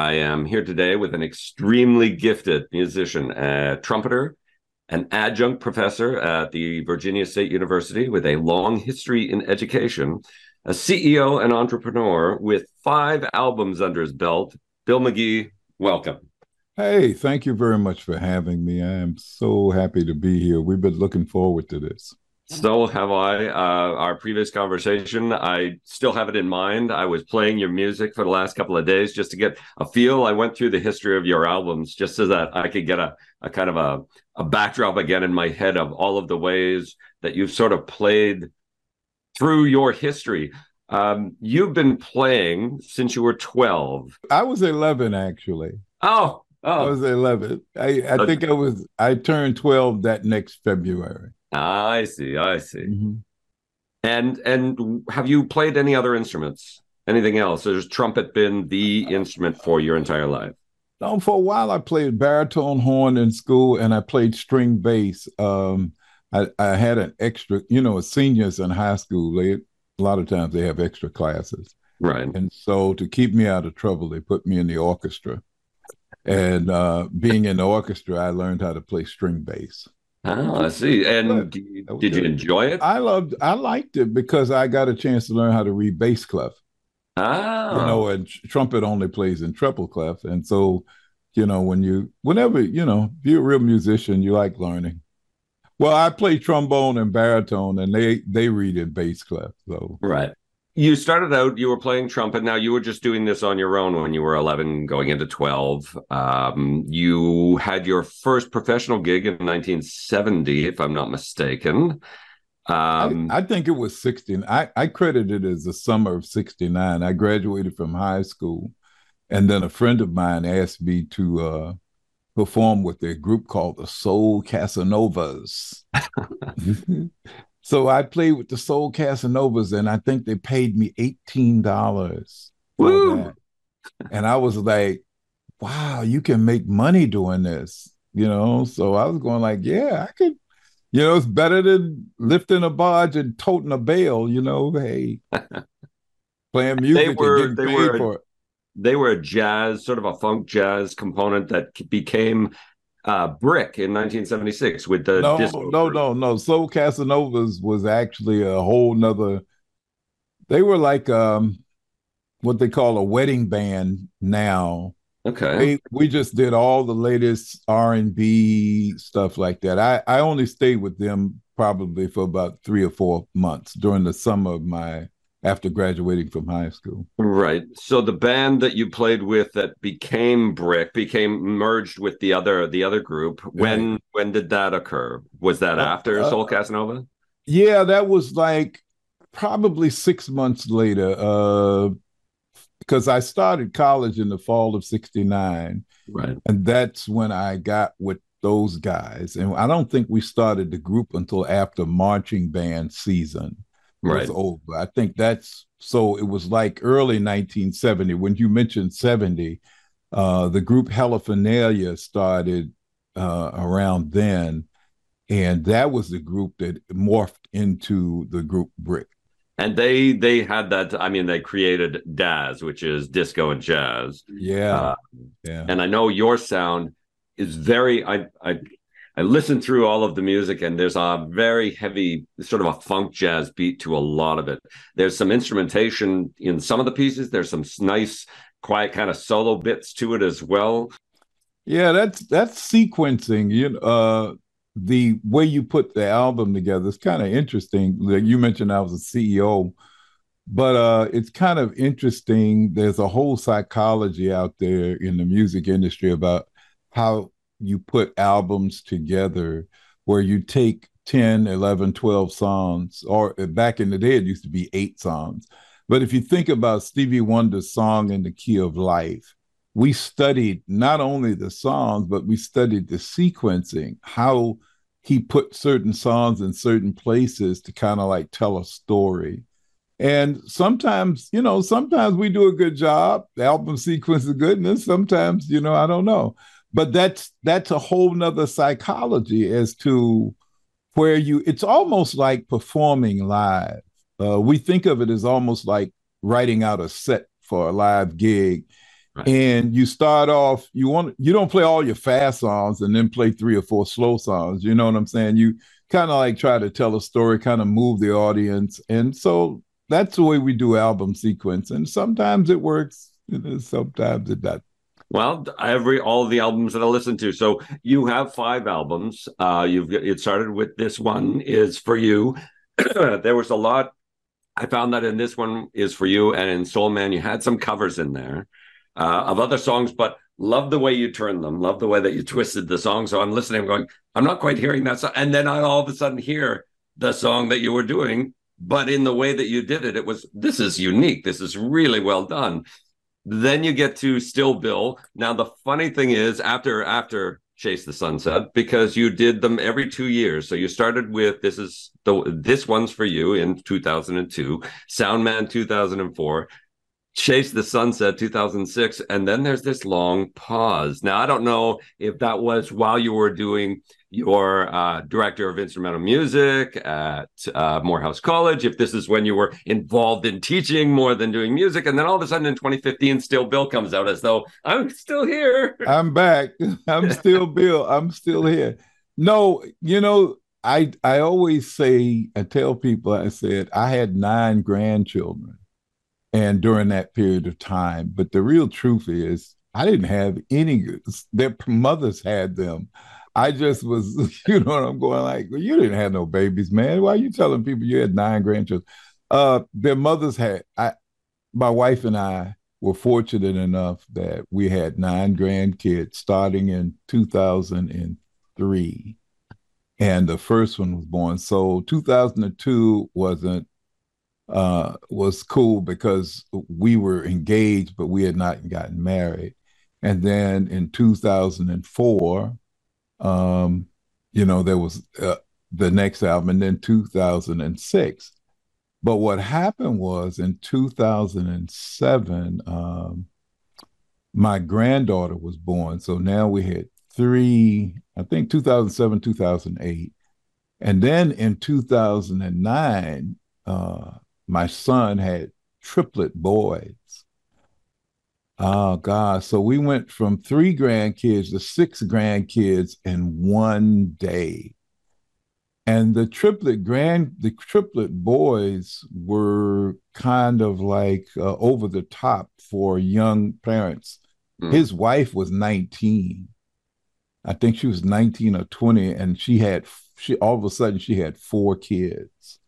I am here today with an extremely gifted musician, trumpeter, an adjunct professor at the Virginia State University with a long history in education, a CEO and entrepreneur with 5 albums under his belt. Bill McGee, welcome. Hey, thank you very much for having me. I am so happy to be here. We've been looking forward to this. So have I. Our previous conversation, I still have it in mind. I was playing your music for the last couple of days just to get a feel. I went through the history of your albums just so that I could get a kind of a backdrop again in my head of all of the ways that you've sort of played through your history. You've been playing since you were 12. I was 11, actually. Oh. I was 11. I think I turned 12 that next February. I see. Mm-hmm. And have you played any other instruments? Anything else? Has trumpet been the instrument for your entire life? No, for a while I played baritone horn in school, and I played string bass. I had an extra, seniors in high school, a lot of times they have extra classes. Right. And so to keep me out of trouble, they put me in the orchestra. And being in the orchestra, I learned how to play string bass. Oh, I see. And did you enjoy it? I liked it because I got a chance to learn how to read bass clef. And trumpet only plays in treble clef. And so, if you're a real musician, you like learning. Well, I play trombone and baritone, and they read in bass clef. So. Right. You started out, you were playing trumpet. Now, you were just doing this on your own when you were 11, going into 12. You had your first professional gig in 1970, if I'm not mistaken. I think it was 69. I credit it as the summer of 69. I graduated from high school, and then a friend of mine asked me to perform with a group called the Soul Casanovas. So I played with the Soul Casanovas, and I think they paid me $18. Woo! And I was like, wow, you can make money doing this, So I was going like, yeah, I could, it's better than lifting a barge and toting a bale, hey, playing music and getting paid for it. They were a jazz, sort of a funk jazz component that became... Brick in 1976 with the no. Soul Casanovas was actually a whole nother. They were like what they call a wedding band now. Okay, we just did all the latest R&B stuff like that. I only stayed with them probably for about 3 or 4 months during the summer of my. After graduating from high school. Right. So the band that you played with that became Brick merged with the other group. Yeah. When did that occur? Was that after Soul Casanova? Yeah, that was like probably 6 months later. Because I started college in the fall of 69. Right. And that's when I got with those guys. And I don't think we started the group until after marching band season. Right. Was over. I think that's so it was like early 1970. When you mentioned 70, the group Helophonalia started around then, and that was the group that morphed into the group Brick. And they had that. I mean, they created Daz, which is disco and jazz. Yeah. And I know your sound is very. I listened through all of the music, and there's a very heavy sort of a funk jazz beat to a lot of it. There's some instrumentation in some of the pieces. There's some nice, quiet kind of solo bits to it as well. Yeah, that's sequencing. The way you put the album together is kind of interesting. Like you mentioned, I was a CEO, but it's kind of interesting. There's a whole psychology out there in the music industry about how you put albums together, where you take 10, 11, 12 songs, or back in the day, it used to be 8 songs. But if you think about Stevie Wonder's song In the Key of Life, we studied not only the songs, but we studied the sequencing, how he put certain songs in certain places to kind of like tell a story. And sometimes, sometimes we do a good job. The album sequence is good. And then sometimes, I don't know. But that's a whole nother psychology as to where it's almost like performing live. We think of it as almost like writing out a set for a live gig. Right. And you start off, you don't play all your fast songs and then play three or four slow songs. You know what I'm saying? You kind of like try to tell a story, kind of move the audience. And so that's the way we do album sequence. And sometimes it works, sometimes it doesn't. Well, all the albums that I listen to. So you have five albums. It started with this one is for you. There was a lot. I found that in this one is for you and in Soul Man, you had some covers in there of other songs, but love the way you turned them. Love the way that you twisted the song. So I'm listening, I'm going, I'm not quite hearing that song. And then I all of a sudden hear the song that you were doing, but in the way that you did it, it was, this is unique. This is really well done. Then you get to Still Bill. Now, the funny thing is, after Chase the Sunset, because you did them every 2 years. So you started with this one's for you in 2002, Soundman 2004, Chase the Sunset 2006, and then there's this long pause. Now, I don't know if that was while you were doing your director of instrumental music at Morehouse College, if this is when you were involved in teaching more than doing music. And then all of a sudden in 2015, Still Bill comes out as though, I'm still here. I'm back. I'm still Bill. I'm still here. No, I always say, I tell people, I said, I had 9 grandchildren and during that period of time. But the real truth is I didn't have any. Their mothers had them. I just was, I'm going like, well, you didn't have no babies, man. Why are you telling people you had 9 grandchildren? Their mothers had, my wife and I were fortunate enough that we had 9 grandkids starting in 2003. And the first one was born. So 2002 was cool because we were engaged, but we had not gotten married. And then in 2004, there was the next album, and then 2006. But what happened was in 2007, my granddaughter was born. So now we had 3, I think 2007, 2008. And then in 2009, my son had triplet boys. Oh, God. So we went from 3 grandkids to 6 grandkids in one day. And the triplet boys were kind of like over the top for young parents. Mm. His wife was 19. I think she was 19 or 20, and she had 4 kids.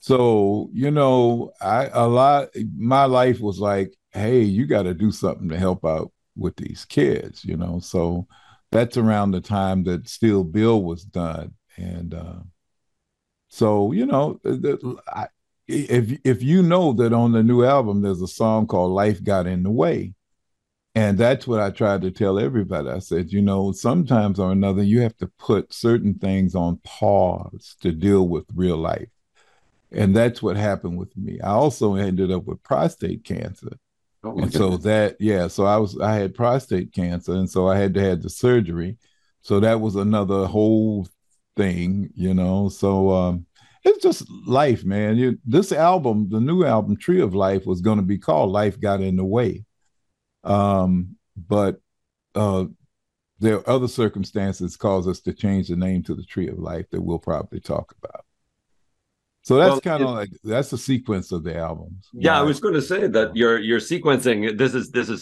So, my life was like, hey, you got to do something to help out with these kids, So that's around the time that Still Bill was done. And if you know that on the new album, there's a song called Life Got in the Way. And that's what I tried to tell everybody. I said, sometimes or another, you have to put certain things on pause to deal with real life. And that's what happened with me. I also ended up with prostate cancer. And so I had prostate cancer, and so I had to have the surgery. So that was another whole thing, So it's just life, man. This album, the new album, Tree of Life, was going to be called Life Got in the Way. But there are other circumstances caused us to change the name to the Tree of Life that we'll probably talk about. So that's that's the sequence of the albums. Yeah, right? I was going to say that your sequencing,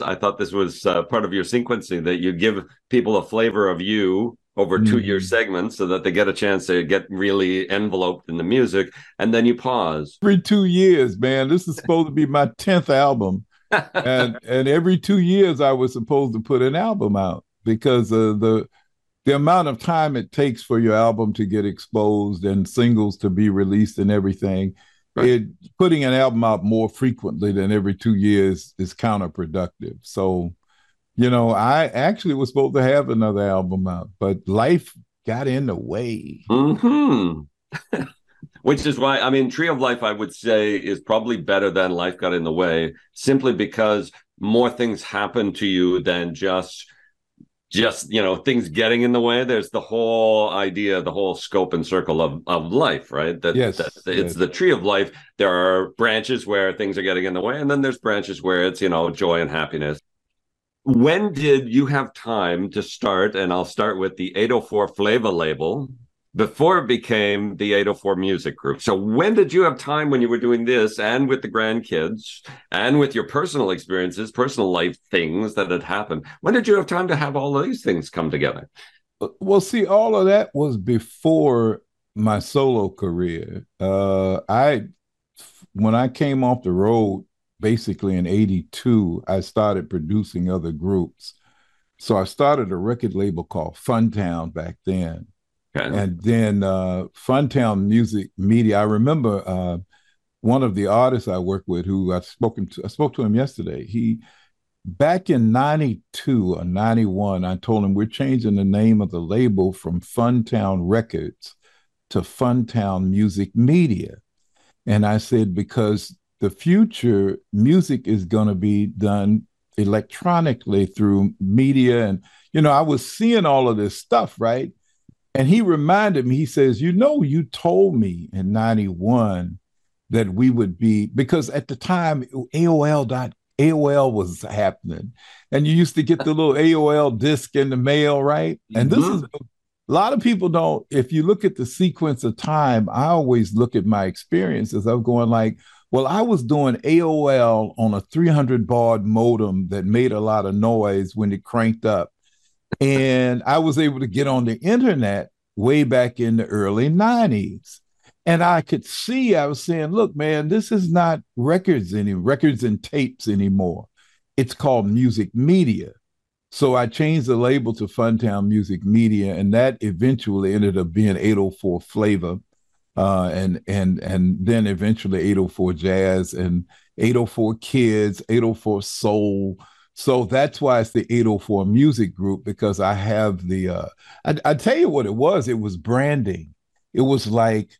I thought this was part of your sequencing, that you give people a flavor of you over 2-year segments so that they get a chance to get really enveloped in the music, and then you pause. Every 2 years, man. This is supposed to be my 10th album. And every 2 years I was supposed to put an album out because the amount of time it takes for your album to get exposed and singles to be released and everything, right. Putting an album out more frequently than every 2 years is counterproductive. So, I actually was supposed to have another album out, but life got in the way. Mm-hmm. Which is why, Tree of Life, I would say, is probably better than Life Got in the Way, simply because more things happen to you than just things getting in the way. There's the whole idea, the whole scope and circle of life, right? It's the Tree of Life. There are branches where things are getting in the way, and then there's branches where it's, joy and happiness. When did you have time to start? And I'll start with the 804 Flavor label before it became the 804 Music Group. So when did you have time when you were doing this and with the grandkids and with your personal experiences, personal life things that had happened? When did you have time to have all of these things come together? Well, see, all of that was before my solo career. When I came off the road, basically in 82, I started producing other groups. So I started a record label called Funtown back then. Okay. And then Funtown Music Media. I remember one of the artists I worked with who I spoke to him yesterday. He, back in 92 or 91, I told him we're changing the name of the label from Funtown Records to Funtown Music Media. And I said, because the future music is going to be done electronically through media. And, you know, I was seeing all of this stuff, right? And he reminded me, he says, you know, you told me in 91 that we would be, because at the time, AOL was happening. And you used to get the little AOL disc in the mail, right? And this is, a lot of people don't, if you look at the sequence of time, I always look at my experiences of going like, well, I was doing AOL on a 300 baud modem that made a lot of noise when it cranked up. And I was able to get on the internet way back in the early 90s. And I could see, I was saying, look, man, this is not records and tapes anymore. It's called music media. So I changed the label to Funtown Music Media, and that eventually ended up being 804 Flavor, and then eventually 804 Jazz and 804 Kids, 804 Soul. So that's why it's the 804 Music Group, because I have the, I tell you what it was branding. It was like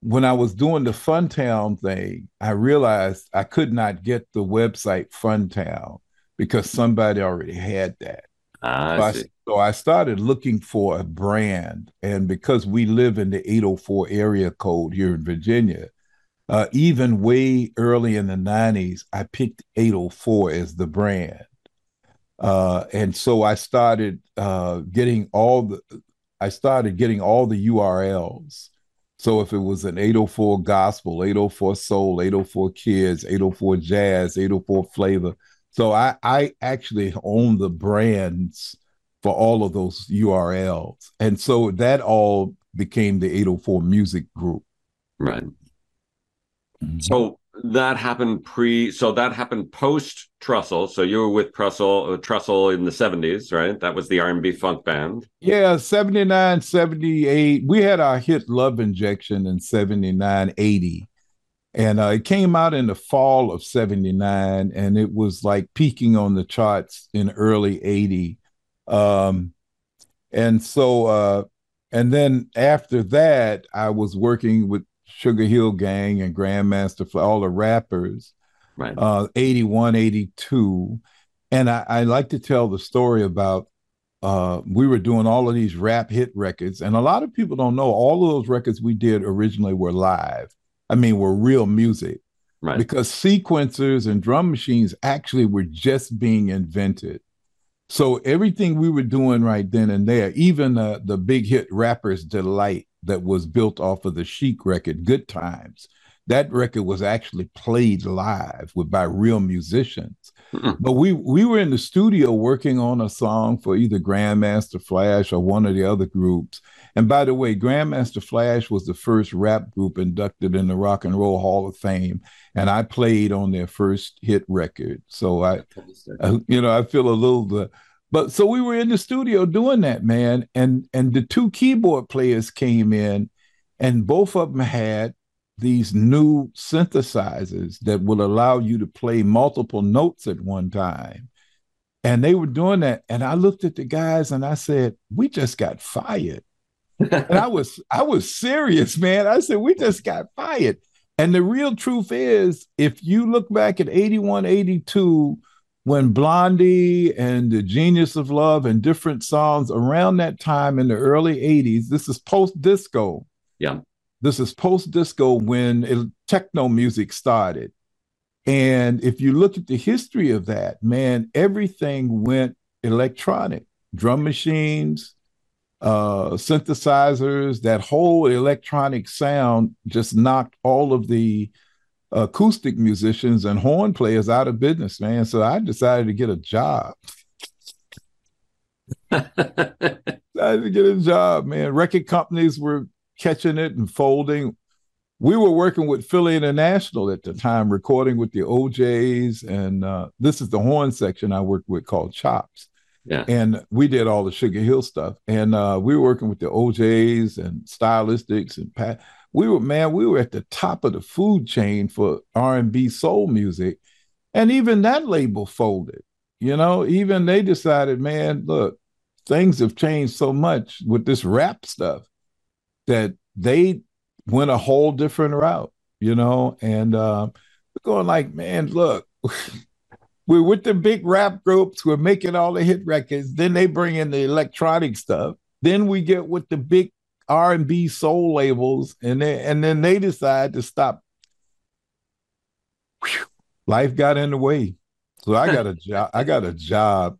when I was doing the Funtown thing, I realized I could not get the website Funtown because somebody already had that. So I started looking for a brand. And because we live in the 804 area code here in Virginia, even way early in the 90s, I picked 804 as the brand. And so I started getting all the URLs. So if it was an 804 gospel, 804 soul, 804 kids, 804 jazz, 804 flavor. So I actually own the brands for all of those URLs. And so that all became the 804 Music Group. Right. So that happened post Trussell. So you were with Trussell in the 70s, right? That was the R&B funk band. Yeah, 79, 78. We had our hit Love Injection in 79, 80. And it came out in the fall of 79, and it was like peaking on the charts in early 80. And so, and then after that, I was working with Sugar Hill Gang and Grandmaster Flash, all the rappers, right. 81, 82. And I like to tell the story about we were doing all of these rap hit records. And a lot of people don't know all of those records we did originally were live. I mean, were real music. Right. Because sequencers and drum machines actually were just being invented. So everything we were doing right then and there, even the big hit Rapper's Delight that was built off of the Chic record, Good Times, that record was actually played live by real musicians. Mm-hmm. But we were in the studio working on a song for either Grandmaster Flash or one of the other groups. And by the way, Grandmaster Flash was the first rap group inducted in the Rock and Roll Hall of Fame. And I played on their first hit record. So I feel a little, but so we were in the studio doing that, man. And the two keyboard players came in, and both of them had these new synthesizers that will allow you to play multiple notes at one time. And they were doing that. And I looked at the guys and I said, we just got fired. And I was serious, man. I said, we just got fired. And the real truth is, if you look back at 81, 82, when Blondie and The Genius of Love and different songs around that time in the early 80s, this is post-disco. Yeah. This is post-disco when techno music started. And if you look at the history of that, man, everything went electronic. Drum machines, synthesizers, that whole electronic sound just knocked all of the acoustic musicians and horn players out of business, man. So I decided to get a job. Record companies were catching it and folding. We were working with Philly International at the time, recording with the O'Jays, and this is the horn section I worked with called Chops. Yeah. And we did all the Sugar Hill stuff, and we were working with the O'Jays and Stylistics and Pat. We were at the top of the food chain for R&B soul music, and even that label folded. You know, even they decided, man, look, things have changed so much with this rap stuff that they went a whole different route, you know, and going like, man, look. We're with the big rap groups. We're making all the hit records. Then they bring in the electronic stuff. Then we get with the big R&B soul labels, and then they decide to stop. Whew. Life got in the way, so I got a job.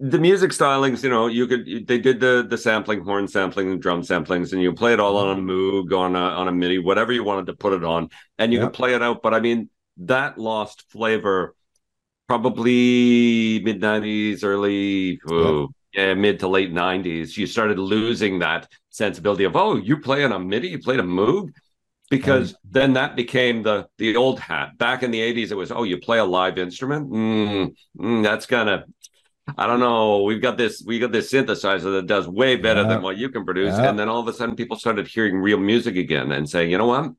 The music stylings, you know, they did the sampling, horn sampling, and drum samplings, and you play it all on a Moog, on a MIDI, whatever you wanted to put it on, and you could play it out. But I mean, that lost flavor probably mid 90s, mid to late 90s. You started losing that sensibility of, oh, you play on a MIDI, you played a Moog, because then that became the old hat. Back in the 80s, it was, oh, you play a live instrument? That's kind of, I don't know. We got this synthesizer that does way better than what you can produce. And then all of a sudden people started hearing real music again and saying, you know what?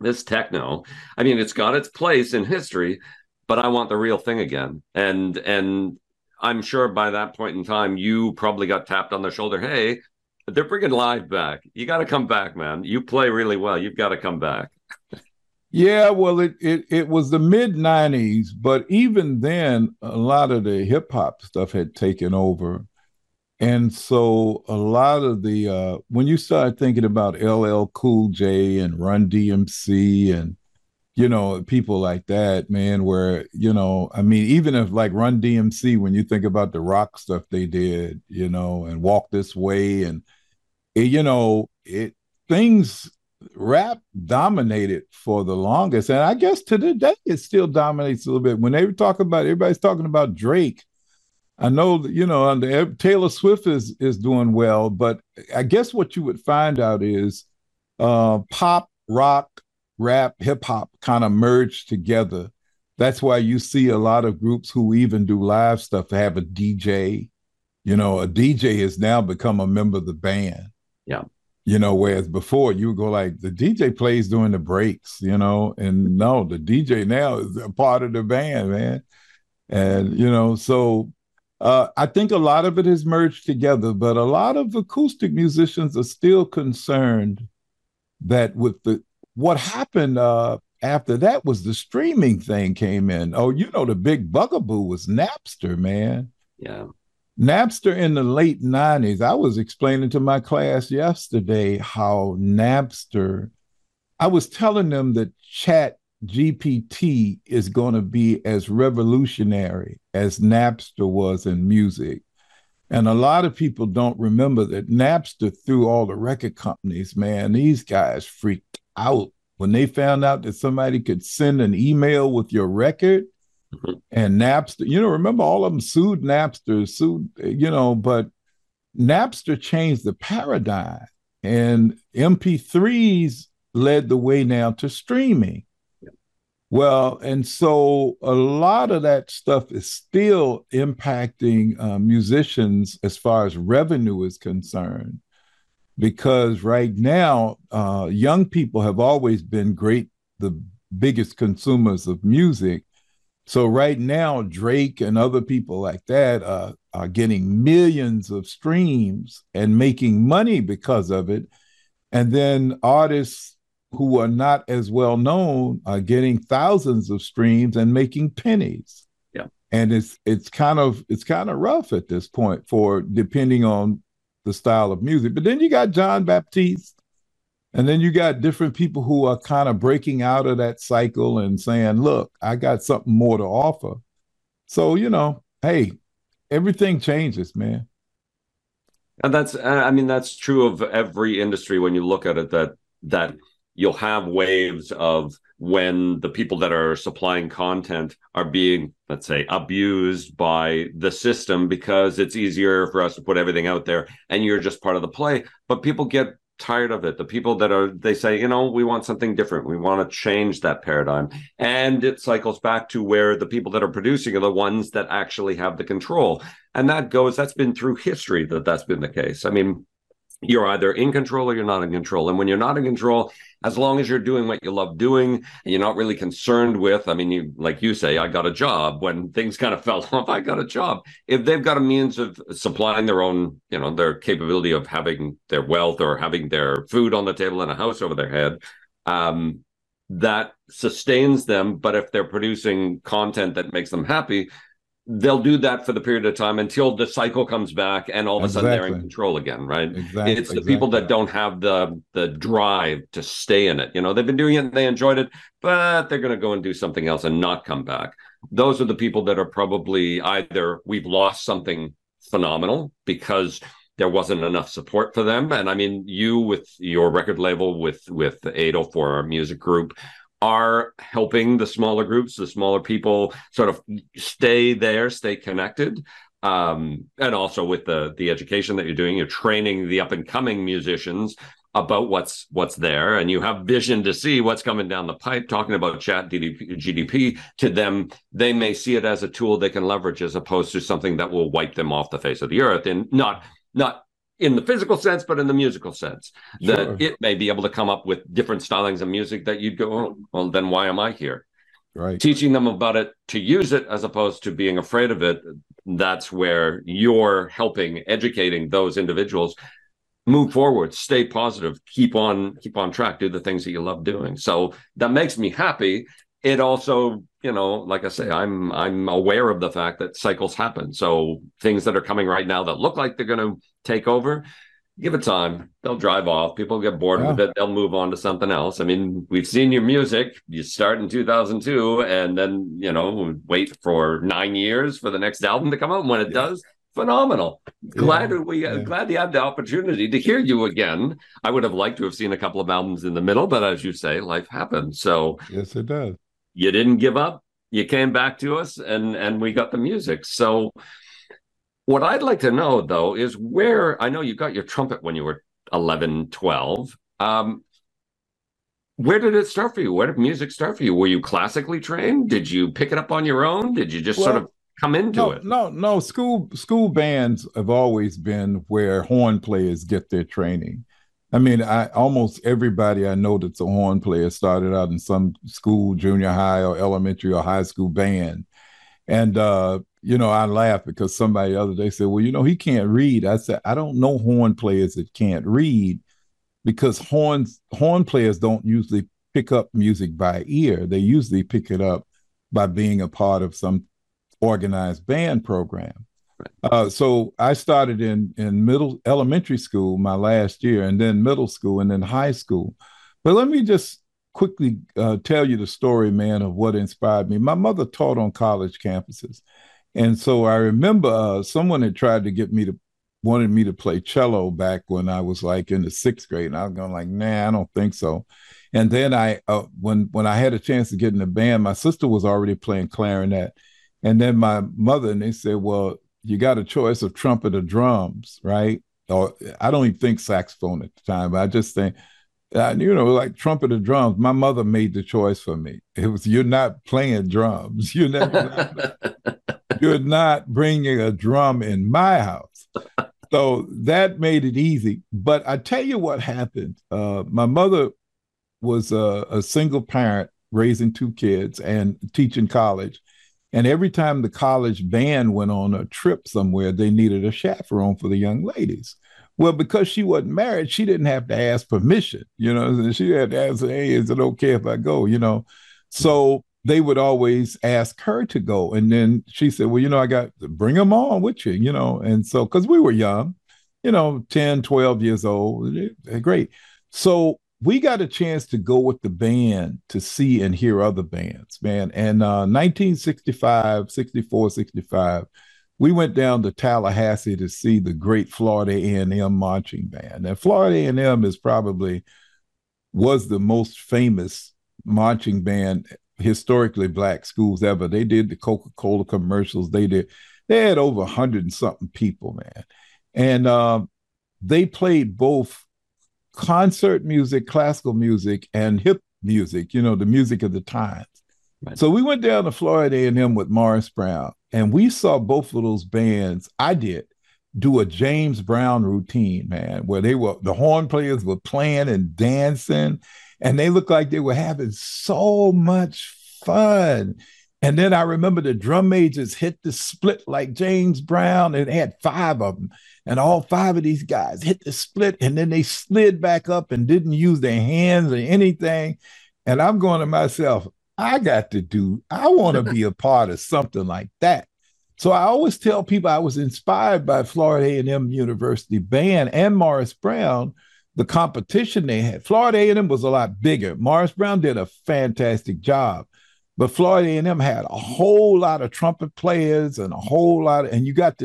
This techno, I mean, it's got its place in history, but I want the real thing again. And I'm sure by that point in time, you probably got tapped on the shoulder. Hey, they're bringing live back. You got to come back, man. You play really well. You've got to come back. Yeah, well, it was the mid-90s, but even then, a lot of the hip-hop stuff had taken over. And so a lot of the, when you start thinking about LL Cool J and Run DMC and, you know, people like that, man, where, you know, I mean, even if like Run DMC, when you think about the rock stuff they did, you know, and Walk This Way and, you know, rap dominated for the longest, and I guess to the day it still dominates a little bit. When they talk about, everybody's talking about Drake. I know that, you know, under Taylor Swift is doing well, but I guess what you would find out is pop, rock, rap, hip hop kind of merged together. That's why you see a lot of groups who even do live stuff to have a DJ. You know, a DJ has now become a member of the band. Yeah. You know, whereas before you would go like, the DJ plays during the breaks, you know, and no, the DJ now is a part of the band, man. And, you know, so I think a lot of it has merged together, but a lot of acoustic musicians are still concerned that with what happened after that was the streaming thing came in. Oh, you know, the big bugaboo was Napster, man. Yeah. Napster in the late 90s, I was explaining to my class yesterday how Napster, I was telling them that ChatGPT is going to be as revolutionary as Napster was in music. And a lot of people don't remember that Napster threw all the record companies, man, these guys freaked out when they found out that somebody could send an email with your record. And Napster, you know, remember all of them sued Napster, you know, but Napster changed the paradigm, and MP3s led the way now to streaming. Yeah. Well, and so a lot of that stuff is still impacting musicians as far as revenue is concerned, because right now young people have always been the biggest consumers of music. So right now, Drake and other people like that are getting millions of streams and making money because of it. And then artists who are not as well known are getting thousands of streams and making pennies. Yeah. And it's kind of rough at this point, for depending on the style of music. But then you got John Baptiste, And then you got different people who are kind of breaking out of that cycle and saying, look, I got something more to offer. So, you know, hey, everything changes, man. And that's, I mean, that's true of every industry when you look at it, that you'll have waves of when the people that are supplying content are being, let's say, abused by the system because it's easier for us to put everything out there and you're just part of the play. But people get tired of it. The people that are, they say, you know, we want something different. We want to change that paradigm. And it cycles back to where the people that are producing are the ones that actually have the control. And that's been through history that's been the case. I mean, you're either in control or you're not in control. And when you're not in control, as long as you're doing what you love doing and you're not really concerned with, I mean, you, like you say, I got a job. When things kind of fell off, I got a job. If they've got a means of supplying their own, you know, their capability of having their wealth or having their food on the table and a house over their head, that sustains them. But if they're producing content that makes them happy, they'll do that for the period of time until the cycle comes back and all of a sudden they're in control again, right? Exactly. It's the people that don't have the drive to stay in it. You know, they've been doing it and they enjoyed it, but they're going to go and do something else and not come back. Those are the people that are probably either we've lost something phenomenal because there wasn't enough support for them. And I mean, you with your record label, with 804 Music Group, are helping the smaller groups, the smaller people sort of stay there, stay connected. And also with the education that you're doing, you're training the up and coming musicians about what's there. And you have vision to see what's coming down the pipe, talking about chat GDP to them. They may see it as a tool they can leverage as opposed to something that will wipe them off the face of the earth, and not in the physical sense, but in the musical sense, that sure. It may be able to come up with different stylings of music that you'd go, oh, well, then why am I here? Right. Teaching them about it, to use it as opposed to being afraid of it. That's where you're helping, educating those individuals move forward, stay positive, keep on track, do the things that you love doing. So that makes me happy. It also, you know, like I say, I'm aware of the fact that cycles happen. So things that are coming right now that look like they're going to take over, give it time. They'll drive off. People get bored with it. They'll move on to something else. I mean, we've seen your music. You start in 2002 and then, you know, wait for 9 years for the next album to come out. And when it does, phenomenal. Glad to have the opportunity to hear you again. I would have liked to have seen a couple of albums in the middle, but as you say, life happens. So yes, it does. You didn't give up. You came back to us and we got the music. So what I'd like to know, though, is where I know you got your trumpet when you were 11, 12. Where did it start for you? Where did music start for you? Were you classically trained? Did you pick it up on your own? Did you just sort of come into it? No. School bands have always been where horn players get their training. I mean, almost everybody I know that's a horn player started out in some school, junior high or elementary or high school band. And, you know, I laugh because somebody the other day said, well, you know, he can't read. I said, I don't know horn players that can't read because horn players don't usually pick up music by ear. They usually pick it up by being a part of some organized band program. So I started in elementary school my last year, and then middle school, and then high school. But let me just quickly tell you the story, man, of what inspired me. My mother taught on college campuses. And so I remember someone had tried to get me wanted me to play cello back when I was like in the sixth grade. And I was going like, nah, I don't think so. And then I when I had a chance to get in a band, my sister was already playing clarinet. And then my mother, and they said, well, you got a choice of trumpet or drums, right? Or I don't even think saxophone at the time, but I just think, you know, like trumpet or drums. My mother made the choice for me. It was, you're not playing drums. You're not bringing a drum in my house. So that made it easy. But I tell you what happened. My mother was a single parent raising two kids and teaching college. And every time the college band went on a trip somewhere, they needed a chaperone for the young ladies. Well, because she wasn't married, she didn't have to ask permission. You know, she had to ask, hey, is it okay if I go? You know, so they would always ask her to go. And then she said, well, you know, I got to bring them on with you, you know. And so because we were young, you know, 10, 12 years old, great. So we got a chance to go with the band to see and hear other bands, man. And 1965, 64, 65, we went down to Tallahassee to see the great Florida A&M marching band. And Florida A&M is probably was the most famous marching band historically black schools ever. They did the Coca-Cola commercials. They had over 100 and something people, man. And they played both concert music, classical music, and hip music, you know, the music of the times. Right. So we went down to Florida A&M with Morris Brown, and we saw both of those bands, I did, do a James Brown routine, man, where they were, the horn players were playing and dancing, and they looked like they were having so much fun. And then I remember the drum majors hit the split like James Brown, and they had five of them. And all five of these guys hit the split, and then they slid back up and didn't use their hands or anything. And I'm going to myself, I want to be a part of something like that. So I always tell people I was inspired by Florida A&M University Band and Morris Brown, the competition they had. Florida A&M was a lot bigger. Morris Brown did a fantastic job. But Florida A&M had a whole lot of trumpet players and a whole lot of, and you got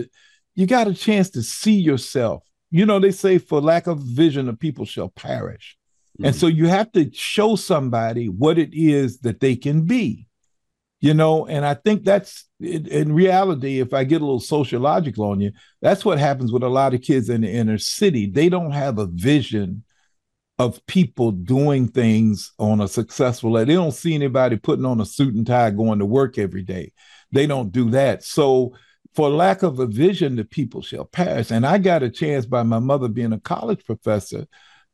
a chance to see yourself. You know, they say for lack of vision, the people shall perish. Mm-hmm. And so you have to show somebody what it is that they can be, you know? And I think that's, in reality, if I get a little sociological on you, that's what happens with a lot of kids in the inner city. They don't have a vision of people doing things on a successful level. They don't see anybody putting on a suit and tie going to work every day. They don't do that. So for lack of a vision, the people shall perish. And I got a chance by my mother being a college professor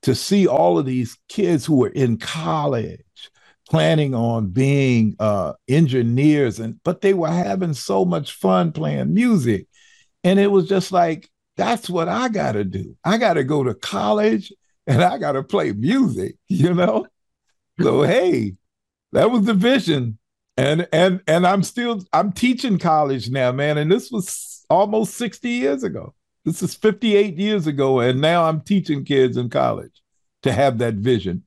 to see all of these kids who were in college planning on being engineers, but they were having so much fun playing music. And it was just like, that's what I got to do. I got to go to college and I got to play music, you know? So, hey, that was the vision. And I'm teaching college now, man. And this was almost 60 years ago. This is 58 years ago. And now I'm teaching kids in college to have that vision.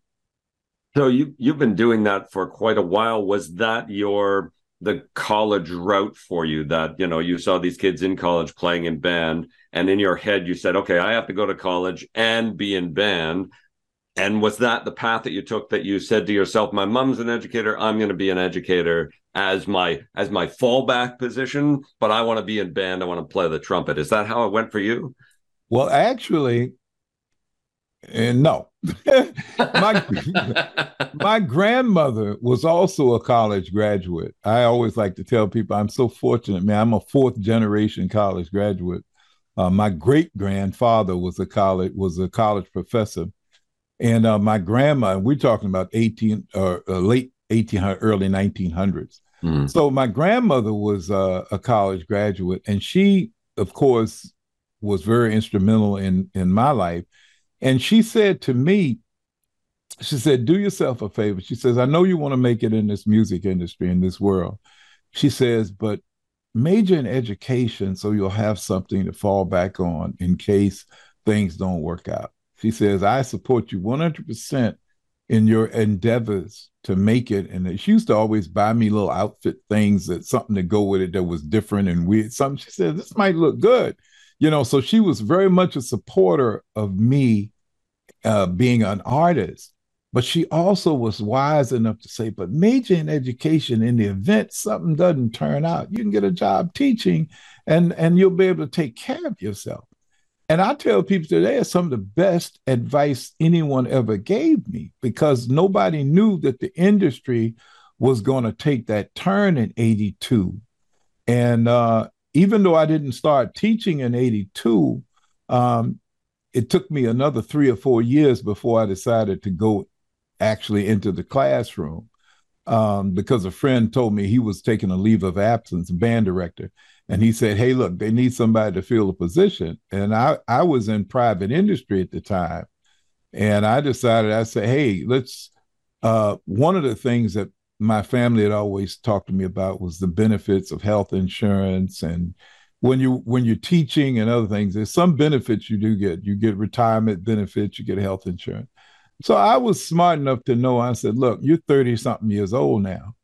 So you've been doing that for quite a while. Was that the college route for you, that, you know, you saw these kids in college playing in band, and in your head you said, okay, I have to go to college and be in band? And was that the path that you took, that you said to yourself, my mom's an educator, I'm going to be an educator as my fallback position, but I want to be in band, I want to play the trumpet? Is that how it went for you? Well, actually, and no, my grandmother was also a college graduate. I always like to tell people I'm so fortunate, man. I'm a fourth generation college graduate. My great grandfather was a college professor, and my grandma. We're talking about late 1800s, early 1900s. Mm. So my grandmother was a college graduate, and she, of course, was very instrumental in my life. And she said to me, she said, do yourself a favor. She says, I know you want to make it in this music industry, in this world. She says, but major in education so you'll have something to fall back on in case things don't work out. She says, I support you 100% in your endeavors to make it. And she used to always buy me little outfit things, that something to go with it that was different and weird. Something, she said, this might look good. You know, so she was very much a supporter of me being an artist, but she also was wise enough to say, but major in education, in the event something doesn't turn out, you can get a job teaching and you'll be able to take care of yourself. And I tell people today, it's some of the best advice anyone ever gave me, because nobody knew that the industry was going to take that turn in 82. And, even though I didn't start teaching in 82, it took me another 3 or 4 years before I decided to go actually into the classroom, because a friend told me he was taking a leave of absence, band director. And he said, hey, look, they need somebody to fill the position. And I was in private industry at the time. And I decided, I said, hey, one of the things that my family had always talked to me about was the benefits of health insurance. And when you're teaching and other things, there's some benefits you do get. You get retirement benefits, you get health insurance. So I was smart enough to know, I said, look, you're 30 something years old now.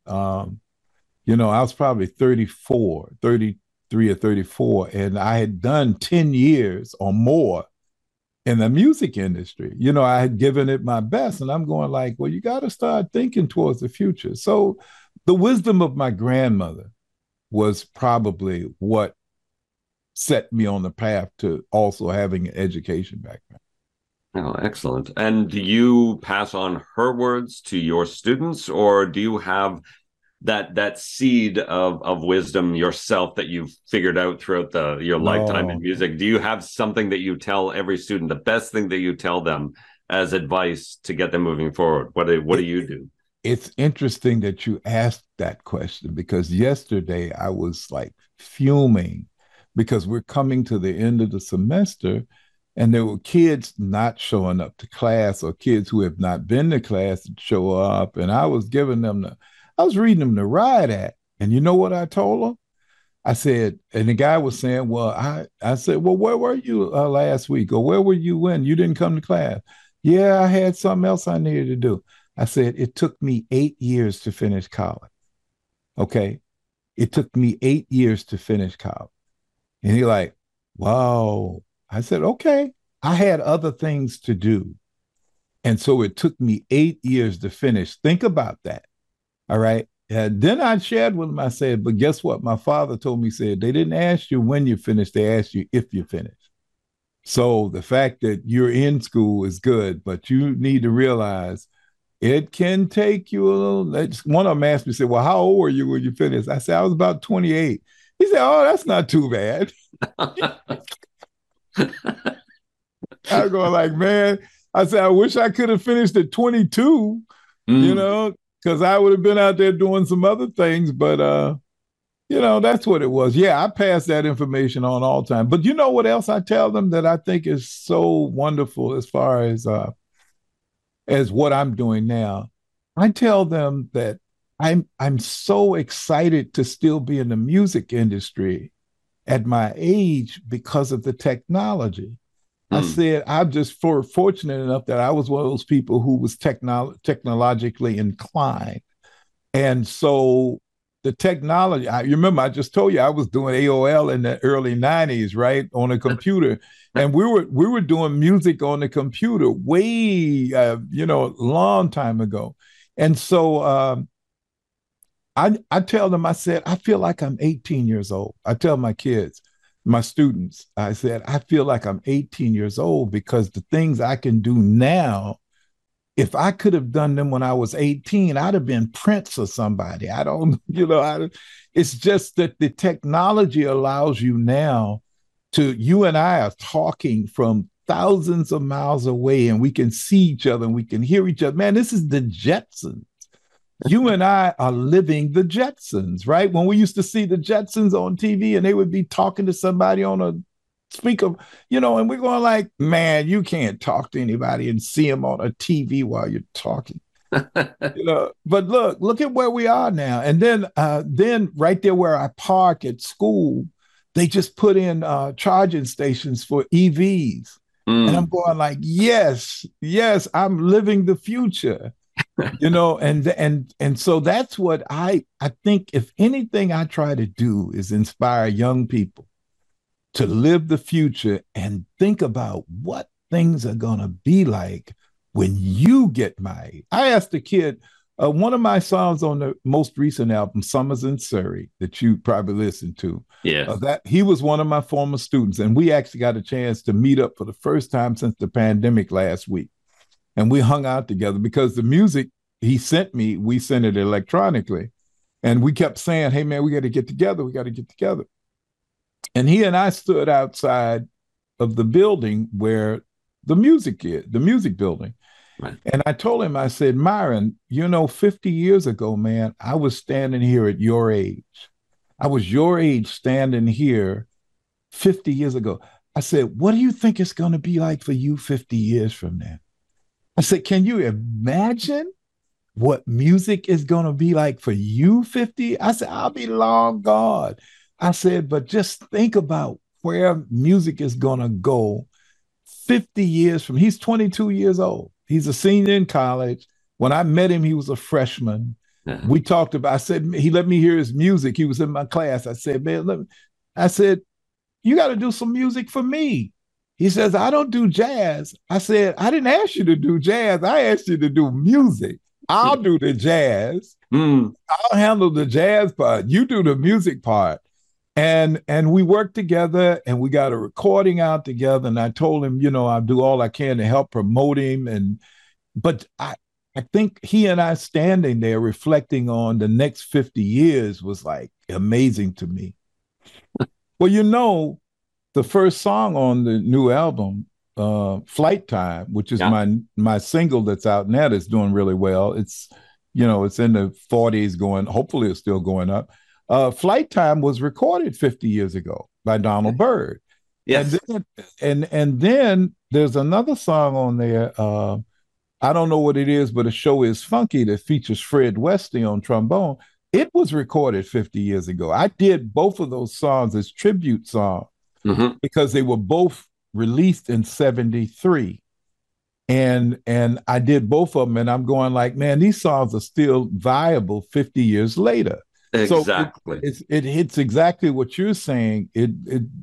You know, I was probably 34, 33 or 34. And I had done 10 years or more in the music industry. You know, I had given it my best, and I'm going like, well, you got to start thinking towards the future. So the wisdom of my grandmother was probably what set me on the path to also having an education background. Oh, excellent. And do you pass on her words to your students, or do you have that seed of wisdom yourself that you've figured out throughout your lifetime in music? Do you have something that you tell every student, the best thing that you tell them as advice to get them moving forward? What do you do? It's interesting that you asked that question, because yesterday I was like fuming because we're coming to the end of the semester and there were kids not showing up to class, or kids who have not been to class that show up. And I was giving them I was reading them the riot act. And you know what I told them? I said, and the guy was saying, well, I said, well, where were you last week? Or where were you when you didn't come to class? Yeah, I had something else I needed to do. I said, it took me 8 years to finish college. Okay. It took me 8 years to finish college. And he like, wow. I said, okay, I had other things to do. And so it took me 8 years to finish. Think about that. All right. And then I shared with him, I said, but guess what? My father told me, said, they didn't ask you when you finished. They asked you if you finished. So the fact that you're in school is good, but you need to realize it can take you a little. One of them asked me, said, well, how old were you when you finished? I said, I was about 28. He said, oh, that's not too bad. I go like, man, I said, I wish I could have finished at 22, you know, because I would have been out there doing some other things. But, you know, that's what it was. Yeah, I pass that information on all the time. But you know what else I tell them that I think is so wonderful as far as what I'm doing now? I tell them that I'm so excited to still be in the music industry at my age because of the technology. I said, I'm just fortunate enough that I was one of those people who was technologically inclined. And so the technology, you remember I just told you I was doing AOL in the early 90s, right, on a computer. And we were doing music on the computer way, you know, a long time ago. And so I tell them, I said, I feel like I'm 18 years old. I tell my kids, my students, I said, I feel like I'm 18 years old because the things I can do now, if I could have done them when I was 18, I'd have been Prince or somebody. I don't, you know, it's just that the technology allows you now to, you and I are talking from thousands of miles away, and we can see each other and we can hear each other. Man, this is the Jetsons. You and I are living the Jetsons, right? When we used to see the Jetsons on TV and they would be talking to somebody on a speaker, you know, and we're going like, man, you can't talk to anybody and see them on a TV while you're talking. You know, but look at where we are now. And then right there where I park at school, they just put in charging stations for EVs. And I'm going like, yes, I'm living the future. You know, and so that's what I think, if anything I try to do is inspire young people to live the future and think about what things are going to be like when you get my age. I asked a kid, one of my songs on the most recent album, Summers in Surrey, that you probably listened to. Yeah. That he was one of my former students, and we actually got a chance to meet up for the first time since the pandemic last week. And we hung out together because the music he sent me, we sent it electronically. And we kept saying, hey, man, we got to get together. We got to get together. And he and I stood outside of the building where the music is, the music building. Right. And I told him, I said, Myron, you know, 50 years ago, man, I was standing here at your age. I was your age standing here 50 years ago. I said, what do you think it's going to be like for you 50 years from now? I said, can you imagine what music is going to be like for you 50? I said, I'll be long gone. I said, but just think about where music is going to go 50 years from. He's 22 years old. He's a senior in college. When I met him, he was a freshman. Uh-huh. We talked about, I said, he let me hear his music. He was in my class. I said, man, I said, you got to do some music for me. He says, I don't do jazz. I said, I didn't ask you to do jazz. I asked you to do music. I'll do the jazz. Mm. I'll handle the jazz part. You do the music part. And we worked together and we got a recording out together. And I told him, you know, I'll do all I can to help promote him. But I think he and I standing there reflecting on the next 50 years was like amazing to me. Well, you know, the first song on the new album, Flight Time, which is my single that's out now that's doing really well. It's, you know, it's in the 40s going, hopefully it's still going up. Flight Time was recorded 50 years ago by Donald Byrd. Yes. And then there's another song on there. I don't know what it is, but a show is funky that features Fred Westy on trombone. It was recorded 50 years ago. I did both of those songs as tribute songs. Mm-hmm. Because they were both released in 73. And I did both of them, and I'm going like, man, these songs are still viable 50 years later. Exactly. So it hits exactly what you're saying.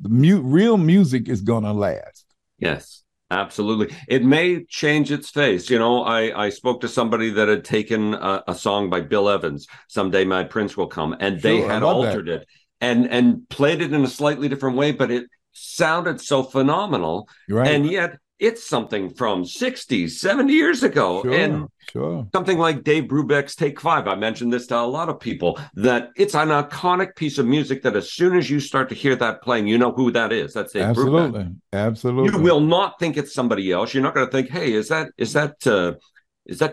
Real music is going to last. Yes, absolutely. It may change its face. You know, I spoke to somebody that had taken a song by Bill Evans, Someday My Prince Will Come, and they had altered it. And played it in a slightly different way, but it sounded so phenomenal. Right. And yet it's something from 60, 70 years ago. Sure, and something like Dave Brubeck's Take Five. I mentioned this to a lot of people, that it's an iconic piece of music that as soon as you start to hear that playing, you know who that is. That's Dave Brubeck. Absolutely. You will not think it's somebody else. You're not going to think, hey, is that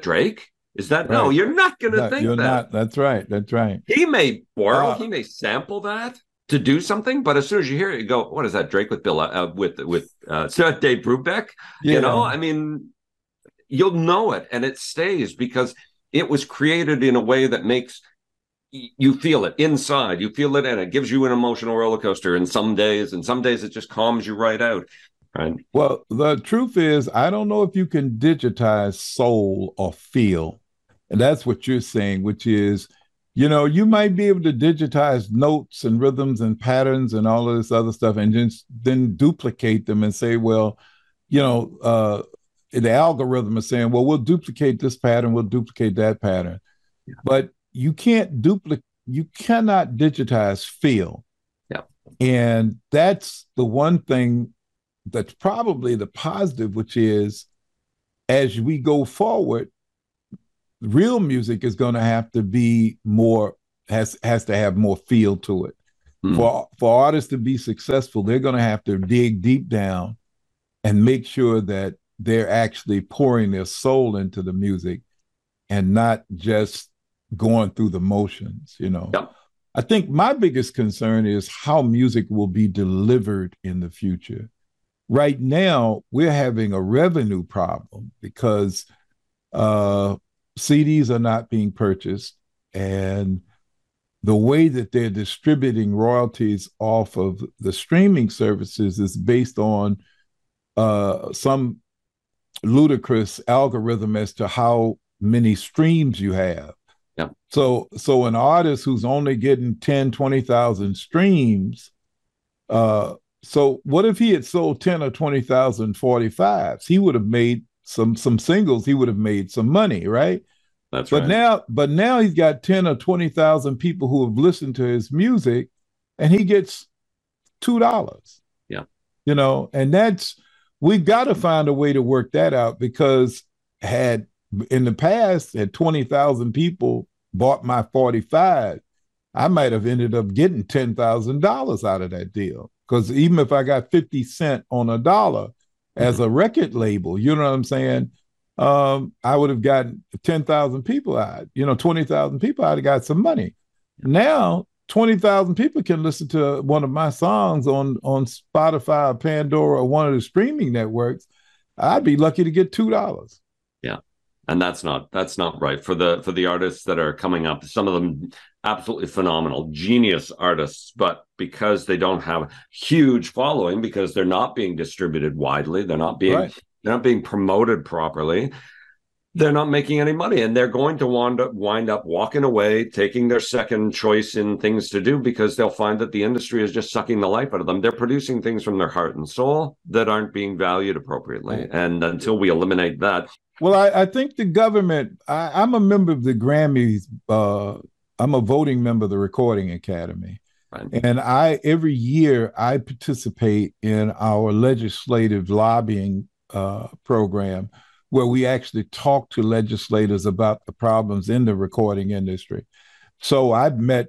Drake? Is that right? No? You're not going to think that. That's right. He may borrow, he may sample that to do something, but as soon as you hear it, you go, "What is that? Drake with Bill with Dave Brubeck?" Yeah. You know, I mean, you'll know it, and it stays because it was created in a way that makes you feel it inside. You feel it, and it gives you an emotional roller coaster. And some days it just calms you right out. Right. Well, the truth is, I don't know if you can digitize soul or feel. And that's what you're saying, which is, you know, you might be able to digitize notes and rhythms and patterns and all of this other stuff and then duplicate them and say, well, you know, the algorithm is saying, well, we'll duplicate this pattern, we'll duplicate that pattern. Yeah. But you can't you cannot digitize feel. Yeah. And that's the one thing that's probably the positive, which is as we go forward, real music is going to have to be more, has to have more feel to it. Mm. For artists to be successful, they're going to have to dig deep down and make sure that they're actually pouring their soul into the music and not just going through the motions, you know. Yep. I think my biggest concern is how music will be delivered in the future. Right now, we're having a revenue problem because CDs are not being purchased, and the way that they're distributing royalties off of the streaming services is based on some ludicrous algorithm as to how many streams you have. Yeah. So an artist who's only getting 10, 20,000 streams, so what if he had sold 10 or 20,000 45s? He would have made some singles. He would have made some money, right? That's right. But now he's got 10 or 20,000 people who have listened to his music, and he gets $2. Yeah. You know, and we've got to find a way to work that out, because had in the past, had 20,000 people bought my 45, I might have ended up getting $10,000 out of that deal. Because even if I got 50 cents on a dollar as a record label, you know what I'm saying? I would have gotten 10,000 people out, you know, 20,000 people out, I'd have got some money. Now, 20,000 people can listen to one of my songs on Spotify or Pandora or one of the streaming networks. I'd be lucky to get $2. Yeah. And that's not right for the artists that are coming up. Some of them absolutely phenomenal, genius artists, but because they don't have a huge following, because they're not being distributed widely, they're not being promoted properly, they're not making any money, and they're going to wind up walking away, taking their second choice in things to do, because they'll find that the industry is just sucking the life out of them. They're producing things from their heart and soul that aren't being valued appropriately. And until we eliminate that. Well, I think the government, I'm a member of the Grammys. I'm a voting member of the Recording Academy. Right. And every year I participate in our legislative lobbying program, where we actually talk to legislators about the problems in the recording industry. So I went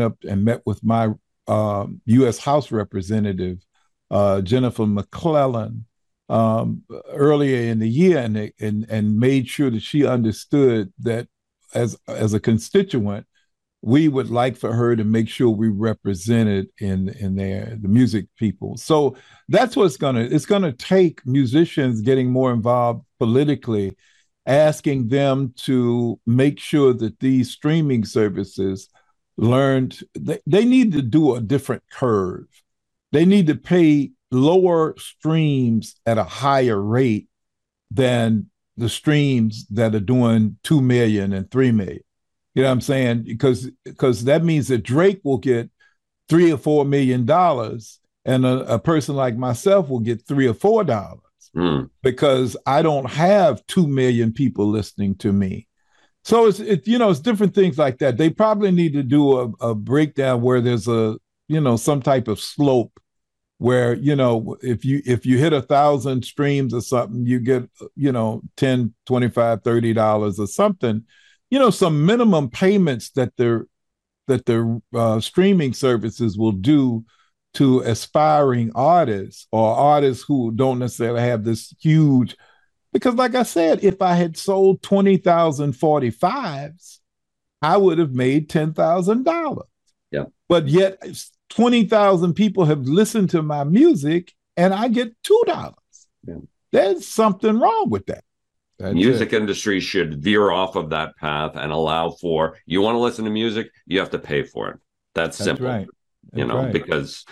up and met with my U.S. House representative, Jennifer McClellan, earlier in the year, and made sure that she understood that as a constituent, we would like for her to make sure we represented in the music people. So that's what it's gonna take musicians getting more involved politically, asking them to make sure that these streaming services they need to do a different curve. They need to pay lower streams at a higher rate than the streams that are doing 2 million and 3 million. You know what I'm saying? Because that means that Drake will get $3 or $4 million, and a person like myself will get $3 or $4, because I don't have 2 million people listening to me. So it's different things like that. They probably need to do a breakdown where there's some type of slope where, if you hit 1,000 streams or something, you get, $10, $25, $30 or something. Some minimum payments that the streaming services will do to aspiring artists, or artists who don't necessarily have this huge, because like I said, if I had sold 20,000 45s, I would have made $10,000. Yeah. But yet 20,000 people have listened to my music and I get $2. Yeah. There's something wrong with that. That's music it. Industry should veer off of that path and allow for, you want to listen to music, you have to pay for it. That's simple, right. That's right. Because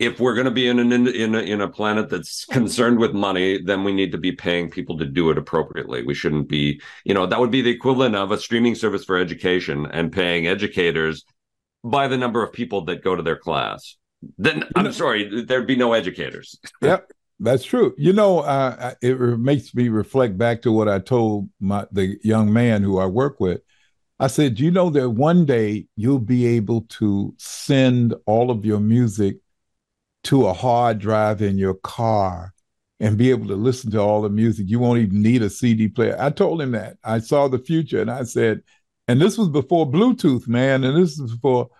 if we're going to be in a planet that's concerned with money, then we need to be paying people to do it appropriately. We shouldn't be, that would be the equivalent of a streaming service for education and paying educators by the number of people that go to their class. Then I'm sorry, there'd be no educators. Yep. That's true. It makes me reflect back to what I told the young man who I work with. I said, you know that one day you'll be able to send all of your music to a hard drive in your car and be able to listen to all the music. You won't even need a CD player. I told him that. I saw the future, and I said, and this was before Bluetooth, man, and this is before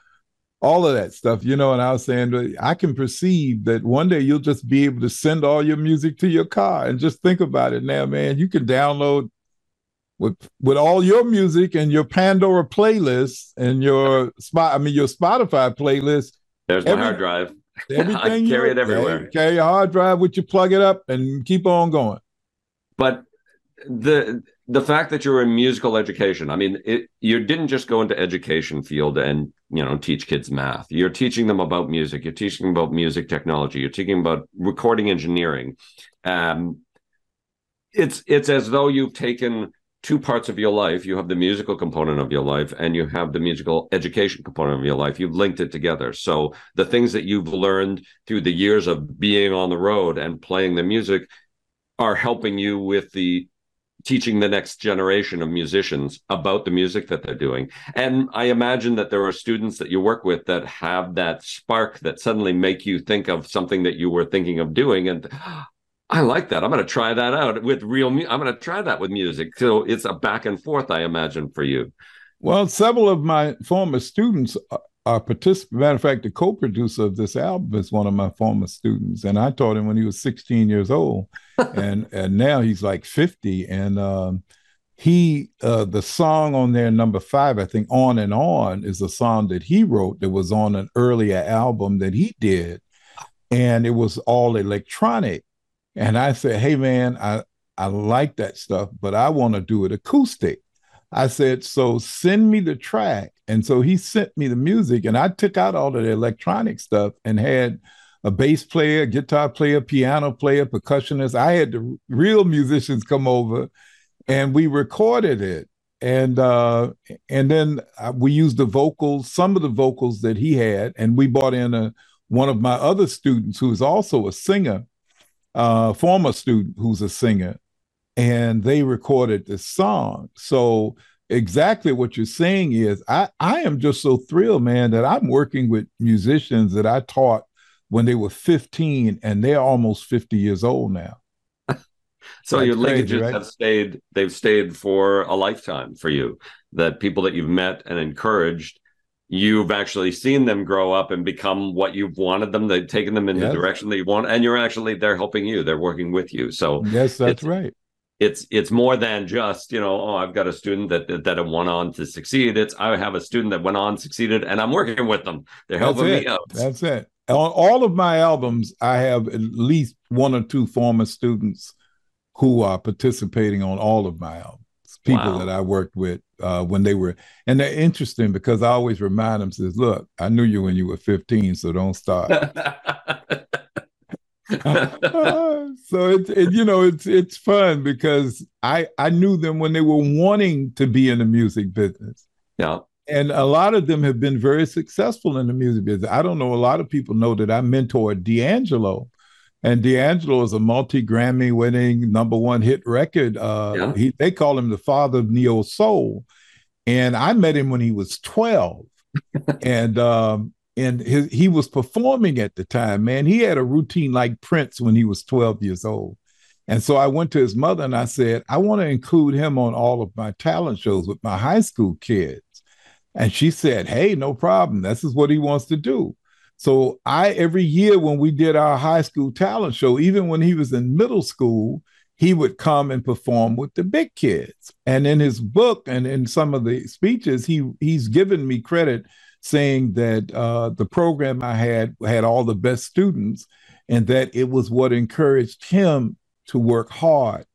all of that stuff, and I was saying, I can perceive that one day you'll just be able to send all your music to your car. And just think about it now, man. You can download with all your music and your Pandora playlist and your Spotify playlist. There's my hard drive. Everything I carry it everywhere. Carry your hard drive with you, plug it up, and keep on going. But the fact that you're in musical education, I mean, you didn't just go into education field and, teach kids math. You're teaching them about music. You're teaching them about music technology. You're teaching about recording engineering. It's as though you've taken two parts of your life. You have the musical component of your life and you have the musical education component of your life. You've linked it together. So the things that you've learned through the years of being on the road and playing the music are helping you with teaching the next generation of musicians about the music that they're doing. And I imagine that there are students that you work with that have that spark that suddenly make you think of something that you were thinking of doing. And I like that. I'm going to try that out with real music. I'm going to try that with music. So it's a back and forth, I imagine, for you. Well, several of my former students are participants. Matter of fact, the co-producer of this album is one of my former students, and I taught him when he was 16 years old, and now he's like 50. And the song on there, number 5, I think, "On and On," is a song that he wrote that was on an earlier album that he did, and it was all electronic. And I said, "Hey, man, I like that stuff, but I want to do it acoustic." I said, so send me the track. And so he sent me the music, and I took out all of the electronic stuff and had a bass player, guitar player, piano player, percussionist. I had the real musicians come over and we recorded it. And then we used the vocals, some of the vocals that he had, and we brought in one of my other students who is also a singer, former student who's a singer, and they recorded this song. So exactly what you're saying is, I am just so thrilled, man, that I'm working with musicians that I taught when they were 15, and they're almost 50 years old now. So your lineages, right? They've stayed for a lifetime for you, that people that you've met and encouraged, you've actually seen them grow up and become what you've wanted them. They've taken them in the direction that you want, and they're helping you. They're working with you. So yes, that's right. It's more than just, I've got a student that went on to succeed. I have a student that went on, succeeded, and I'm working with them. They're helping me out. That's it. On all of my albums, I have at least one or two former students who are participating on all of my albums, people that I worked with when they were, and they're interesting because I always remind them, says, look, I knew you when you were 15, so don't start. So it's fun because I knew them when they were wanting to be in the music business. Yeah. And a lot of them have been very successful in the music business. I don't know, a lot of people know that I mentored D'Angelo. And D'Angelo is a multi-Grammy winning #1 hit record. They call him the father of Neo Soul. And I met him when he was 12. and he was performing at the time, man. He had a routine like Prince when he was 12 years old. And so I went to his mother and I said, I want to include him on all of my talent shows with my high school kids. And she said, hey, no problem. This is what he wants to do. So every year when we did our high school talent show, even when he was in middle school, he would come and perform with the big kids. And in his book and in some of the speeches, he's given me credit saying that the program I had all the best students, and that it was what encouraged him to work hard.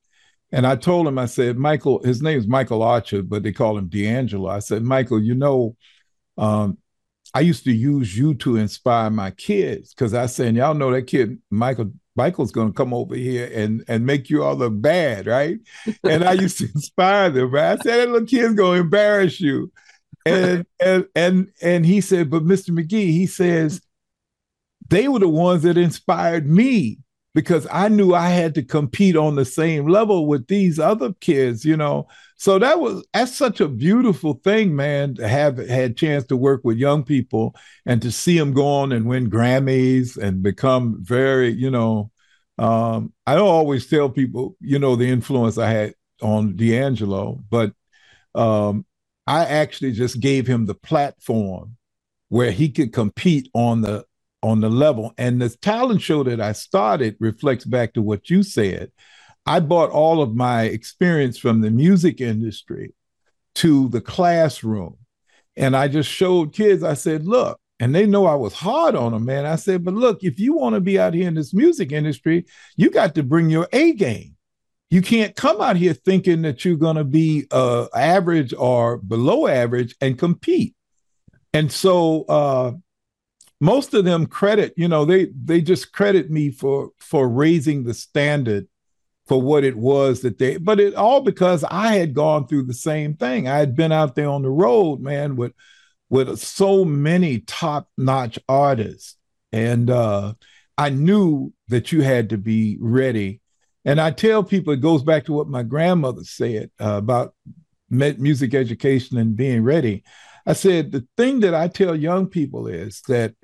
And I told him, I said, Michael, his name is Michael Archer, but they call him D'Angelo. I said, Michael, I used to use you to inspire my kids, because I said, y'all know that kid, Michael's going to come over here and make you all look bad, right? And I used to inspire them, right? I said, that little kid's going to embarrass you. And he said, but Mr. McGee, he says, they were the ones that inspired me, because I knew I had to compete on the same level with these other kids, So that's such a beautiful thing, man, to have had a chance to work with young people and to see them go on and win Grammys and become very, I don't always tell people, the influence I had on D'Angelo, but I actually just gave him the platform where he could compete on the level. And the talent show that I started reflects back to what you said. I brought all of my experience from the music industry to the classroom. And I just showed kids, I said, look, and they know I was hard on them, man. I said, but look, if you want to be out here in this music industry, you got to bring your A game. You can't come out here thinking that you're going to be average or below average and compete. And so most of them credit, they just credit me for raising the standard for what it was but it all because I had gone through the same thing. I had been out there on the road, man, with so many top-notch artists. And I knew that you had to be ready. And I tell people, it goes back to what my grandmother said about music education and being ready. I said, the thing that I tell young people is that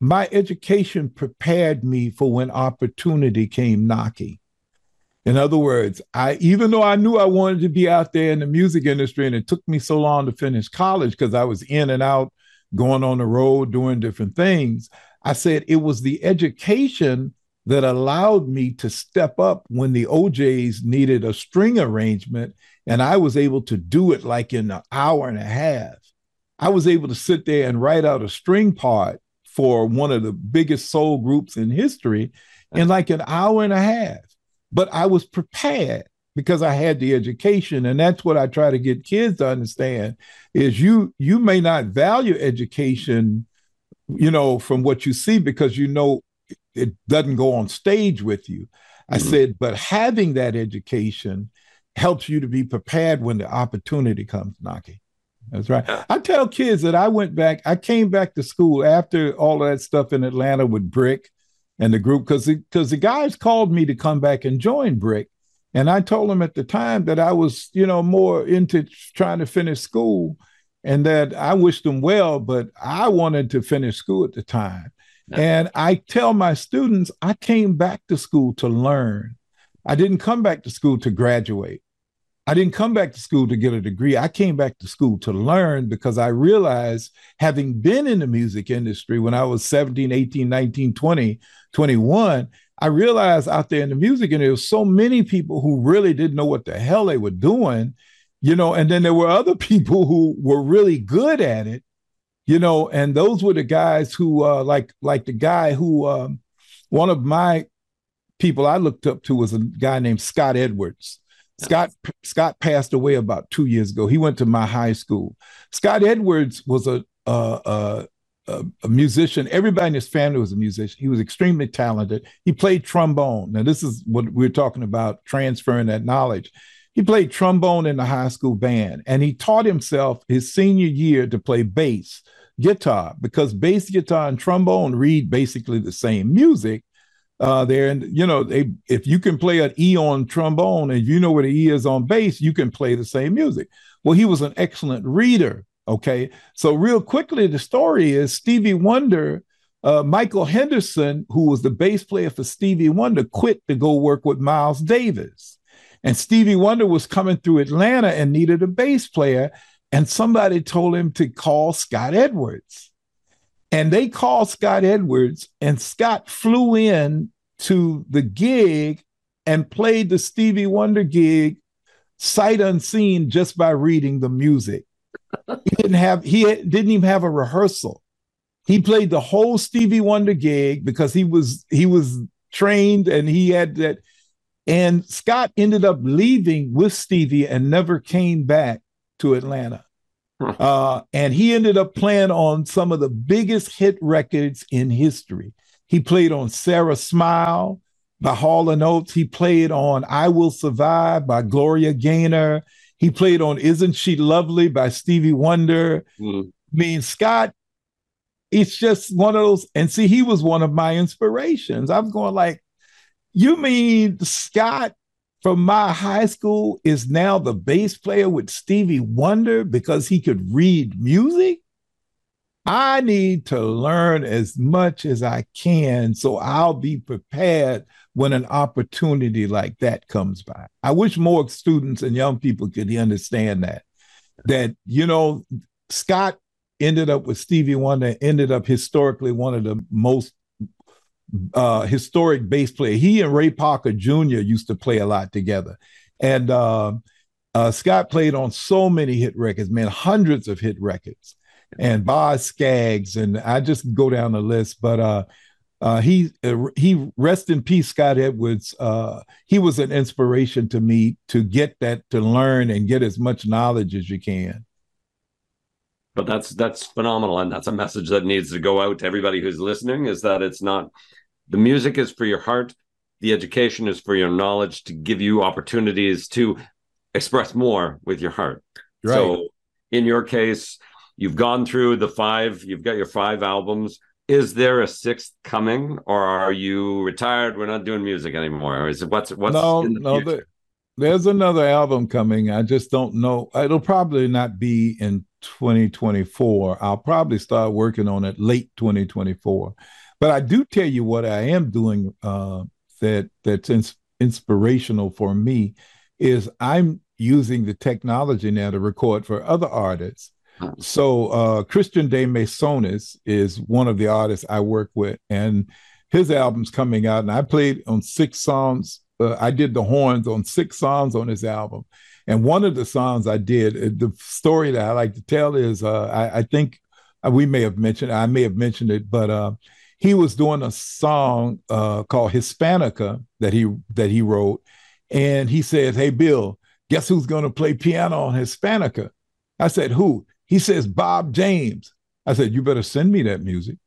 my education prepared me for when opportunity came knocking. In other words, even though I knew I wanted to be out there in the music industry, and it took me so long to finish college because I was in and out, going on the road, doing different things, I said it was the education that allowed me to step up when the O'Jays needed a string arrangement, and I was able to do it like in an hour and a half. I was able to sit there and write out a string part for one of the biggest soul groups in history in like an hour and a half. But I was prepared because I had the education, and that's what I try to get kids to understand is you may not value education, from what you see because it doesn't go on stage with you. I said, but having that education helps you to be prepared when the opportunity comes knocking. That's right. I tell kids that I came back to school after all of that stuff in Atlanta with Brick and the group, because the guys called me to come back and join Brick. And I told them at the time that I was, you know, more into trying to finish school and that I wished them well, but I wanted to finish school at the time. Yeah. And I tell my students, I came back to school to learn. I didn't come back to school to graduate. I didn't come back to school to get a degree. I came back to school to learn because I realized, having been in the music industry when I was 17, 18, 19, 20, 21, I realized out there in the music industry, there were so many people who really didn't know what the hell they were doing, you know, and then there were other people who were really good at it, you know, and those were the guys who like the guy who one of my people I looked up to was a guy named Scott Edwards. Scott passed away about 2 years ago. He went to my high school. Scott Edwards was a musician. Everybody in his family was a musician. He was extremely talented. He played trombone. Now, this is what we're talking about, transferring that knowledge. He played trombone in the high school band, and he taught himself his senior year to play bass guitar, because bass guitar and trombone read basically the same music. There, and you know, if you can play an E on trombone and you know where the E is on bass, you can play the same music. Well, he was an excellent reader. Okay, so real quickly, the story is Stevie Wonder, Michael Henderson, who was the bass player for Stevie Wonder, quit to go work with Miles Davis, and Stevie Wonder was coming through Atlanta and needed a bass player, and somebody told him to call Scott Edwards. And they called Scott Edwards, and Scott flew in to the gig and played the Stevie Wonder gig sight unseen just by reading the music. He didn't even have a rehearsal. He played the whole Stevie Wonder gig because he was trained and he had that. And Scott ended up leaving with Stevie and never came back to Atlanta. And he ended up playing on some of the biggest hit records in history. He played on Sarah Smile by Hall & Oates. He played on I Will Survive by Gloria Gaynor. He played on Isn't She Lovely by Stevie Wonder. Mm. I mean, Scott, it's just one of those. And see, he was one of my inspirations. I'm going like, you mean Scott from my high school is now the bass player with Stevie Wonder because he could read music? I need to learn as much as I can so I'll be prepared when an opportunity like that comes by. I wish more students and young people could understand that, you know, Scott ended up with Stevie Wonder, ended up historically one of the most historic bass player. He and Ray Parker Jr. used to play a lot together, and Scott played on so many hit records, man, hundreds of hit records, and Boz Scaggs, and I just go down the list. But he rest in peace, Scott Edwards. He was an inspiration to me to get that, to learn and get as much knowledge as you can. But that's phenomenal, and that's a message that needs to go out to everybody who's listening, is that it's not, the music is for your heart, the education is for your knowledge, to give you opportunities to express more with your heart. Right. So in your case, you've gone through you've got your five albums. Is there a sixth coming, or are you retired, we're not doing music anymore? Or is it what's no, in the no, future? There's another album coming. I just don't know. It'll probably not be in 2024. I'll probably start working on it late 2024. But I do tell you what I am doing that's inspirational for me is I'm using the technology now to record for other artists. So Christian de Mesonis is one of the artists I work with, and his album's coming out, and I played on 6 songs. I did the horns on 6 songs on his album. And one of the songs I did, the story that I like to tell is, I think I may have mentioned it, but he was doing a song called Hispanica that he wrote. And he says, "Hey, Bill, guess who's going to play piano on Hispanica?" I said, "Who?" He says, "Bob James." I said, "You better send me that music."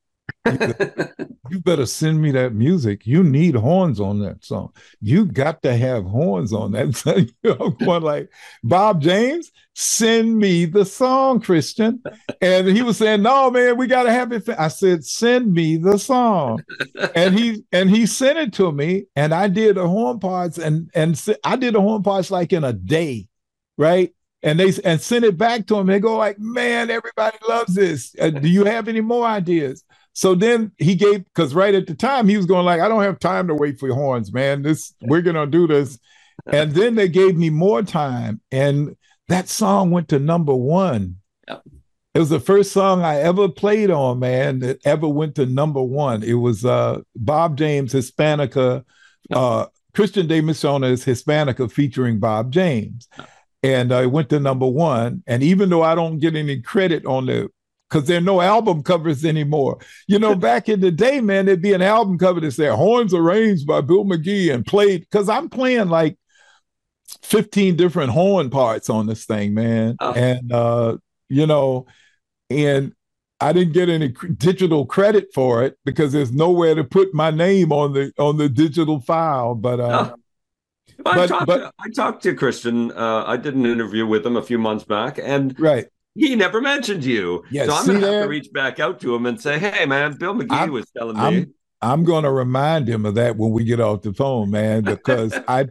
You better send me that music. You need horns on that song. You got to have horns on that song. I'm going like, Bob James, send me the song, Christian. And he was saying, no, man, we got to have it. I said, send me the song. And he sent it to me, and I did the horn parts, and I did the horn parts like in a day, right? And they and sent it back to him. They go like, man, everybody loves this. Do you have any more ideas? So then he gave, because right at the time he was going like, I don't have time to wait for horns, man. This, we're going to do this. And then they gave me more time. And that song went to number one. Yep. It was the first song I ever played on, man, that ever went to number one. It was Bob James, Hispanica, Christian de Mesonis, Hispanica featuring Bob James. And it went to number one. And even though I don't get any credit on the, because there are no album covers anymore. You know, back in the day, man, there'd be an album cover that said horns arranged by Bill McGee and played, because I'm playing like 15 different horn parts on this thing, man. Oh. And, you know, and I didn't get any digital credit for it because there's nowhere to put my name on the digital file. But, oh. I talked to Christian. I did an interview with him a few months back, and he never mentioned you. Yeah, so I'm going to have to reach back out to him and say, hey, man, Bill McGee was telling me. I'm going to remind him of that when we get off the phone, man, because I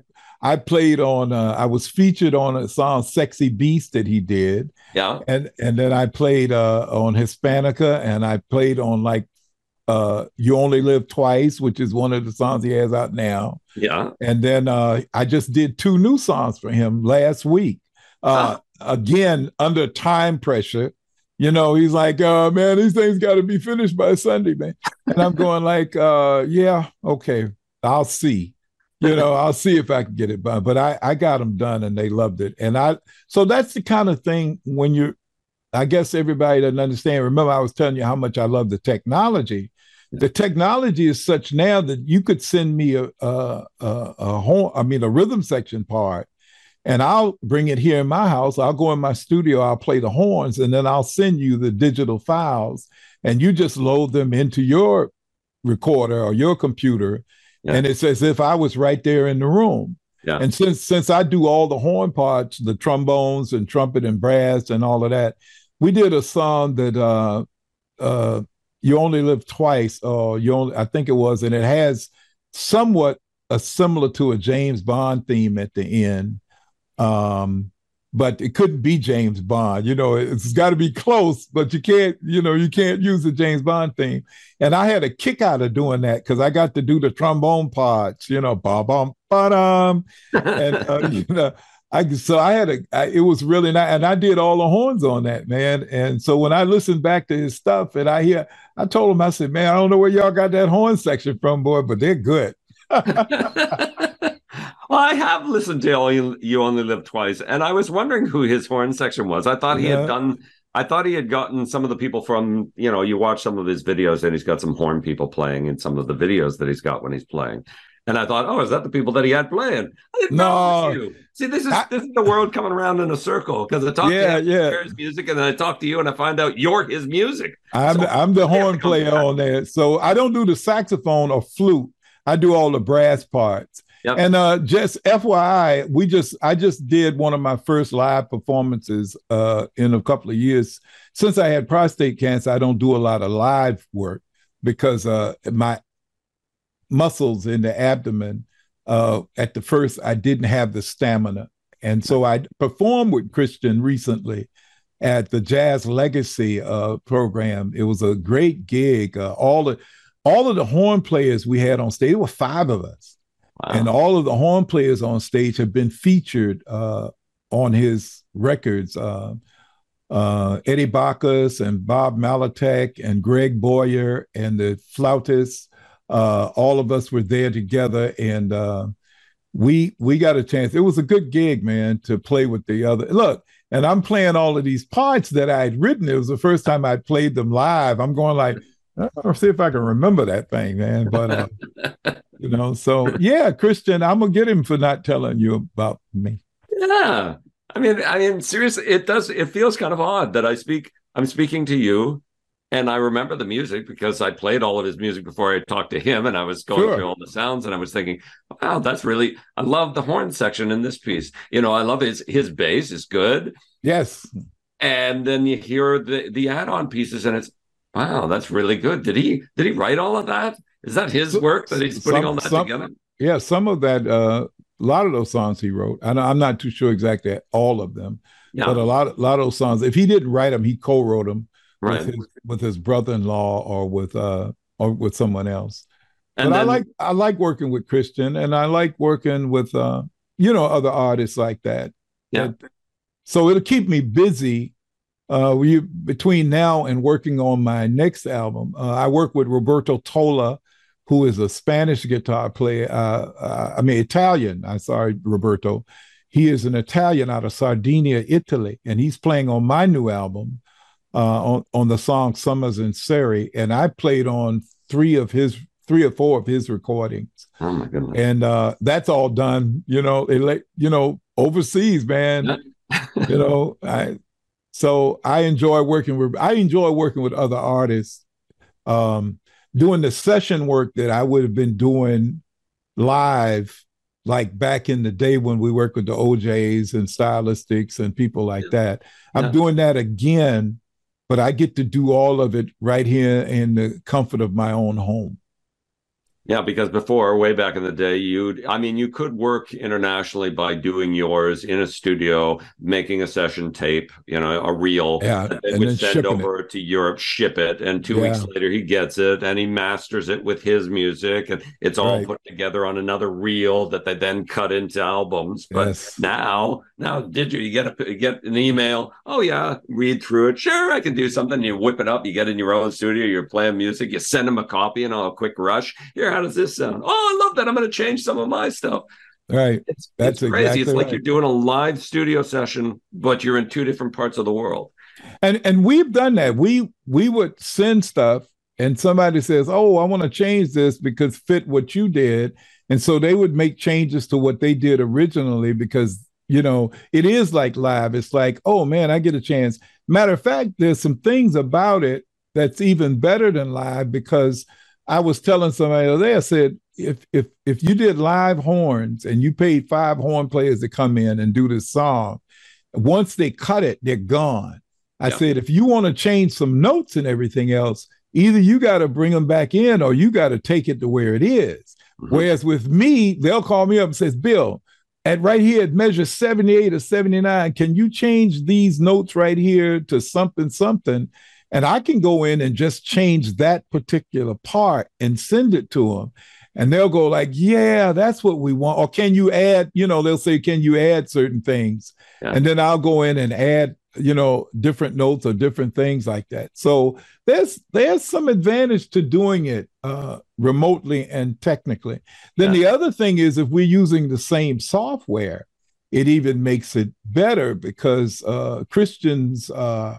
played on, I was featured on a song, Sexy Beast, that he did. Yeah. And then I played on Hispanica, and I played on like, You Only Live Twice, which is one of the songs he has out now. Yeah. And then I just did two new songs for him last week. Again, under time pressure. You know, he's like, man, these things got to be finished by Sunday, man. And I'm going like, yeah, okay, I'll see. You know, I'll see if I can get it done. But I got them done, and they loved it. And so that's the kind of thing when you're, I guess everybody doesn't understand. Remember, I was telling you how much I love the technology. The technology is such now that you could send me a rhythm section part, and I'll bring it here in my house. I'll go in my studio, I'll play the horns, and then I'll send you the digital files, and you just load them into your recorder or your computer. Yeah. And it's as if I was right there in the room. Yeah. And since I do all the horn parts, the trombones and trumpet and brass and all of that, we did a song that, You Only Live Twice, I think it was, and it has somewhat similar to a James Bond theme at the end, but it couldn't be James Bond. You know, it's got to be close, but you can't use the James Bond theme. And I had a kick out of doing that because I got to do the trombone parts, you know, ba-bum, ba-dum, and you know. It was really nice, and I did all the horns on that, man. And so when I listened back to his stuff, and I told him, I said, man, I don't know where y'all got that horn section from, boy, but they're good. Well, I have listened to You Only Live Twice, and I was wondering who his horn section was. I thought he had done. I thought he had gotten some of the people from, you know, you watch some of his videos, and he's got some horn people playing in some of the videos that he's got when he's playing. And I thought, is that the people that he had playing? I didn't know it was you. See, this is the world coming around in a circle, because I talk to him and his music, and then I talk to you, and I find out you're his music. I'm the horn player on there. So I don't do the saxophone or flute. I do all the brass parts. Yep. And just FYI, I just did one of my first live performances in a couple of years. Since I had prostate cancer, I don't do a lot of live work because my muscles in the abdomen. At the first, I didn't have the stamina. And so I performed with Christian recently at the Jazz Legacy program. It was a great gig. All of the horn players we had on stage, there were five of us. Wow. And all of the horn players on stage have been featured on his records. Eddie Bacchus and Bob Malatek and Greg Boyer and the flautists. All of us were there together, and we got a chance. It was a good gig, man, to play with the other. Look, and I'm playing all of these parts that I had written. It was the first time I played them live. I'm going like, I'll see if I can remember that thing, man. But, you know, so, yeah, Christian, I'm going to get him for not telling you about me. Yeah. I mean, seriously, it feels kind of odd that I'm speaking to you And I remember the music because I played all of his music before I talked to him, and I was going through all the sounds, and I was thinking, wow, that's really, I love the horn section in this piece. You know, I love his bass is good. Yes. And then you hear the add-on pieces, and it's, wow, that's really good. Did he write all of that? Is that his work that he's putting all that together? Yeah, some of that, a lot of those songs he wrote. I'm not too sure exactly all of them, but a lot of those songs, if he didn't write them, he co-wrote them. Right. With his brother-in-law or with someone else. And but then, I like working with Christian, and I like working with other artists like that. Yeah. But, so it'll keep me busy between now and working on my next album. I work with Roberto Tola, who is a Spanish guitar player. Italian. I'm sorry, Roberto. He is an Italian out of Sardinia, Italy, and he's playing on my new album. On the song Summers in Surrey, and I played on three or four of his recordings. Oh my goodness. And that's all done, overseas, man. I enjoy working with other artists, doing the session work that I would have been doing live, like back in the day when we worked with the O'Jays and Stylistics and people like that. I'm doing that again. But I get to do all of it right here in the comfort of my own home. Yeah, because before, way back in the day, you could work internationally by doing yours in a studio, making a session tape, a reel that they would send over to Europe, ship it, and 2 weeks later he gets it and he masters it with his music, and it's all put together on another reel that they then cut into albums. But now you get an email, read through it, sure, I can do something, you whip it up, you get in your own studio, you're playing music, you send them a copy and a quick rush, here, how does this sound? Oh, I love that. I'm going to change some of my stuff. Right. That's crazy. Exactly, it's like you're doing a live studio session, but you're in two different parts of the world. And we've done that. We would send stuff and somebody says, oh, I want to change this because fit what you did. And so they would make changes to what they did originally because, it is like live. It's like, oh, man, I get a chance. Matter of fact, there's some things about it that's even better than live because I was telling somebody the other day, I said, if you did live horns and you paid 5 horn players to come in and do this song, once they cut it, they're gone. I said, if you want to change some notes and everything else, either you got to bring them back in or you got to take it to where it is. Mm-hmm. Whereas with me, they'll call me up and says, Bill, right here at measure 78 or 79, can you change these notes right here to something, something? And I can go in and just change that particular part and send it to them. And they'll go like, yeah, that's what we want. Or can you add, they'll say, can you add certain things? Yeah. And then I'll go in and add, different notes or different things like that. So there's some advantage to doing it remotely and technically. Then the other thing is if we're using the same software, it even makes it better because Christian's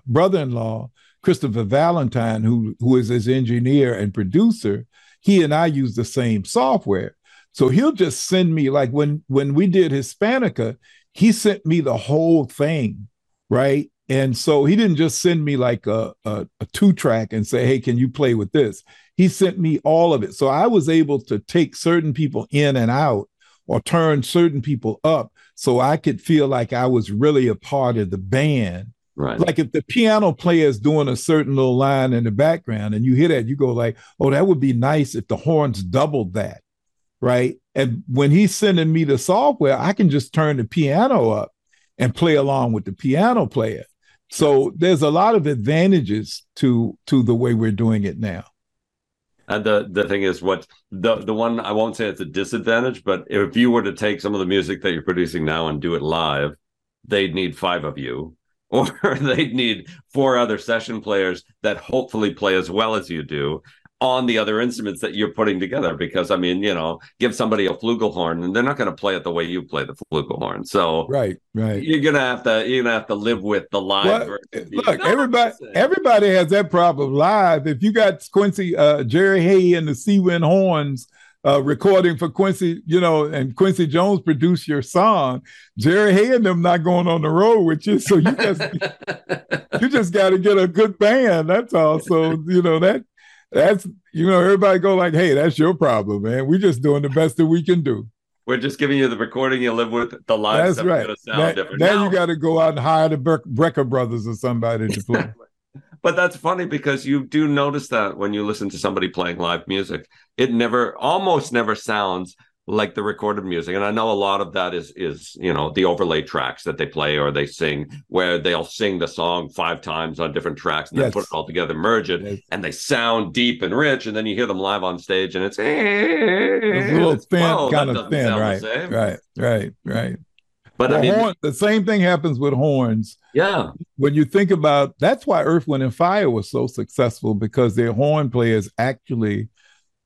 brother-in-law, Christopher Valentine, who is his engineer and producer, he and I use the same software. So he'll just send me, like when we did Hispanica, he sent me the whole thing, right? And so he didn't just send me like a 2-track and say, hey, can you play with this? He sent me all of it. So I was able to take certain people in and out or turn certain people up so I could feel like I was really a part of the band. Right. Like if the piano player is doing a certain little line in the background and you hear that, you go like, oh, that would be nice if the horns doubled that, right? And when he's sending me the software, I can just turn the piano up and play along with the piano player. So there's a lot of advantages to the way we're doing it now. And the thing is, what the one, I won't say it's a disadvantage, but if you were to take some of the music that you're producing now and do it live, they'd need 5 of you. Or they'd need 4 other session players that hopefully play as well as you do on the other instruments that you're putting together. Because, give somebody a flugelhorn and they're not going to play it the way you play the flugelhorn. So right. You're gonna have to live with the live version. Look, everybody has that problem live. If you got Jerry Hay and the Sea Wind Horns recording for Quincy, you know, and Quincy Jones produced your song. Jerry Hay and them not going on the road with you, so you just you just got to get a good band. That's all. So you know that's you know everybody go like, hey, that's your problem, man. We're just doing the best that we can do. We're just giving you the recording you live with, the live stuff that's going to sound different. Now you got to go out and hire the Brecker Brothers or somebody to play. But that's funny because you do notice that when you listen to somebody playing live music, it never, almost never sounds like the recorded music. And I know a lot of that is you know, the overlay tracks that they play or they sing, where they'll sing the song 5 times on different tracks and then put it all together, merge it, and they sound deep and rich. And then you hear them live on stage and it's a little thin, kind of thin, right. But well, I mean, the same thing happens with horns. Yeah. When you think about, that's why Earth, Wind & Fire was so successful, because their horn players actually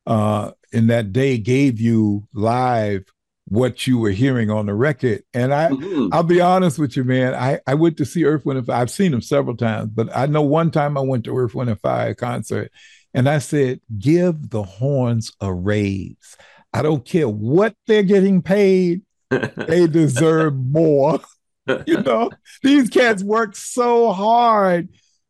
in that day gave you live what you were hearing on the record. And I'll be honest with you, man. I went to see Earth, Wind & Fire. I've seen them several times, but I know one time I went to Earth, Wind & Fire concert and I said, give the horns a raise. I don't care what they're getting paid. They deserve more. You know, these cats work so hard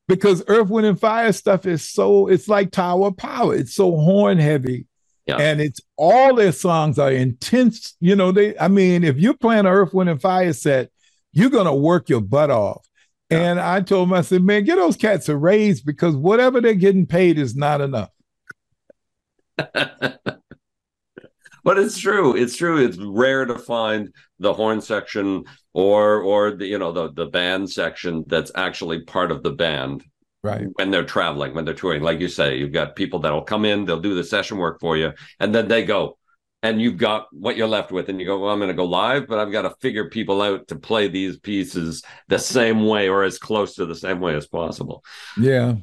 because Earth, Wind, and Fire stuff is so, it's like Tower Power. It's so horn heavy. Yeah. And it's all their songs are intense. You know, I mean, if you're playing an Earth, Wind, and Fire set, you're going to work your butt off. Yeah. And I told them, I said, man, get those cats a raise because whatever they're getting paid is not enough. But it's true. It's true. It's rare to find the horn section or the, you know, the band section that's actually part of the band. Right. When they're traveling, when they're touring, like you say, you've got people that'll come in, they'll do the session work for you, and then they go. And you've got what you're left with, and you go, well, I'm going to go live, but I've got to figure people out to play these pieces the same way or as close to the same way as possible. Yeah.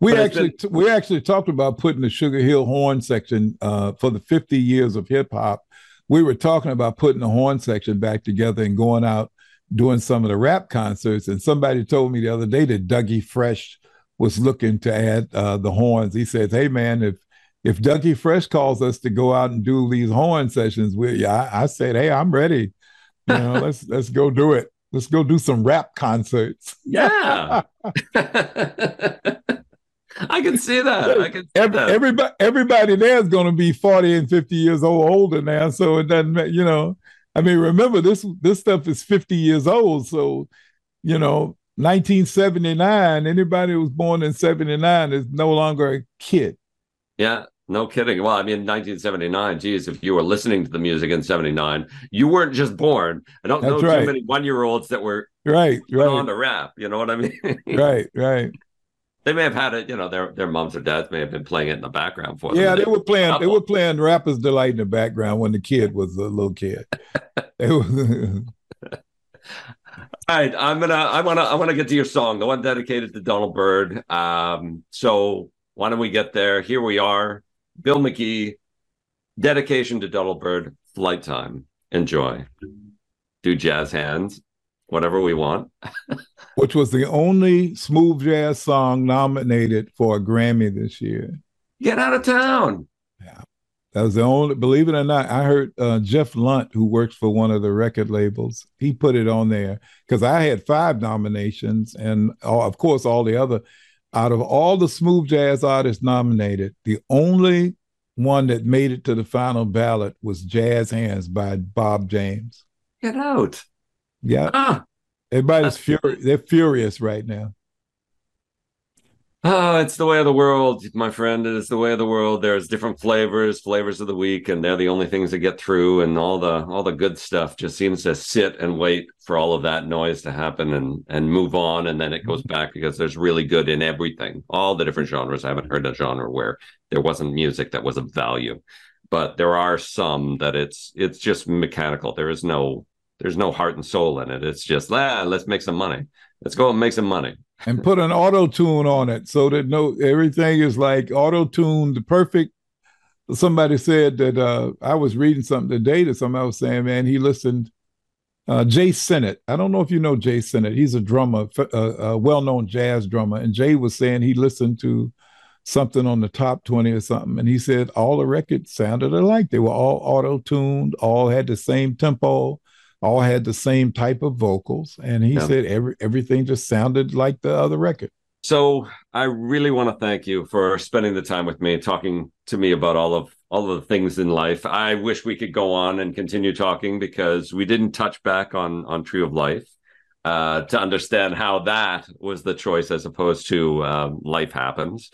We actually talked about putting the Sugar Hill horn section for the 50 years of hip hop. We were talking about putting the horn section back together and going out doing some of the rap concerts. And somebody told me the other day that Dougie Fresh was looking to add the horns. He says, "Hey man, if Dougie Fresh calls us to go out and do these horn sessions with you," I said, "Hey, I'm ready. You know, let's go do it. Let's go do some rap concerts." Yeah. I can see that. Everybody there is going to be 40 and 50 years old older now, so it doesn't, you know. I mean, remember this stuff is 50 years old, so you know, 1979. Anybody who was born in 79 is no longer a kid. Yeah, no kidding. Well, I mean, 1979. Geez, if you were listening to the music in 79, you weren't just born. I don't know too many one-year-olds that were on the rap. You know what I mean? Right. They may have had it, you know, their moms or dads may have been playing it in the background for them. Yeah, they were playing Rapper's Delight in the background when the kid was a little kid. All right, I wanna get to your song, the one dedicated to Donald Byrd. So why don't we get there? Here we are, Bill McGee, dedication to Donald Byrd, Flight Time. Enjoy. Do jazz hands. Whatever we want. Which was the only smooth jazz song nominated for a Grammy this year. Get out of town. Yeah. That was the only, believe it or not, I heard Jeff Lunt, who works for one of the record labels, he put it on there because I had 5 nominations and of course all the other, out of all the smooth jazz artists nominated, the only one that made it to the final ballot was Jazz Hands by Bob James. Get out. Yeah. Everybody's furious. They're furious right now. Oh, it's the way of the world, my friend. It's the way of the world. There's different flavors of the week, and they're the only things that get through, and all the good stuff just seems to sit and wait for all of that noise to happen and move on, and then it goes back because there's really good in everything. All the different genres. I haven't heard a genre where there wasn't music that was of value. But there are some that it's just mechanical. There's no heart and soul in it. It's just, let's make some money. Let's go and make some money. And put an auto-tune on it so that everything is like auto-tuned, the perfect. Somebody said that, I was reading something today that somebody was saying, man, he listened, Jay Sennett. I don't know if you know Jay Sennett. He's a drummer, a well-known jazz drummer. And Jay was saying he listened to something on the top 20 or something. And he said all the records sounded alike. They were all auto-tuned, all had the same tempo, all had the same type of vocals. And he said everything just sounded like the other record. So I really want to thank you for spending the time with me and talking to me about all of the things in life. I wish we could go on and continue talking, because we didn't touch back on Tree of Life to understand how that was the choice as opposed to Life Happens.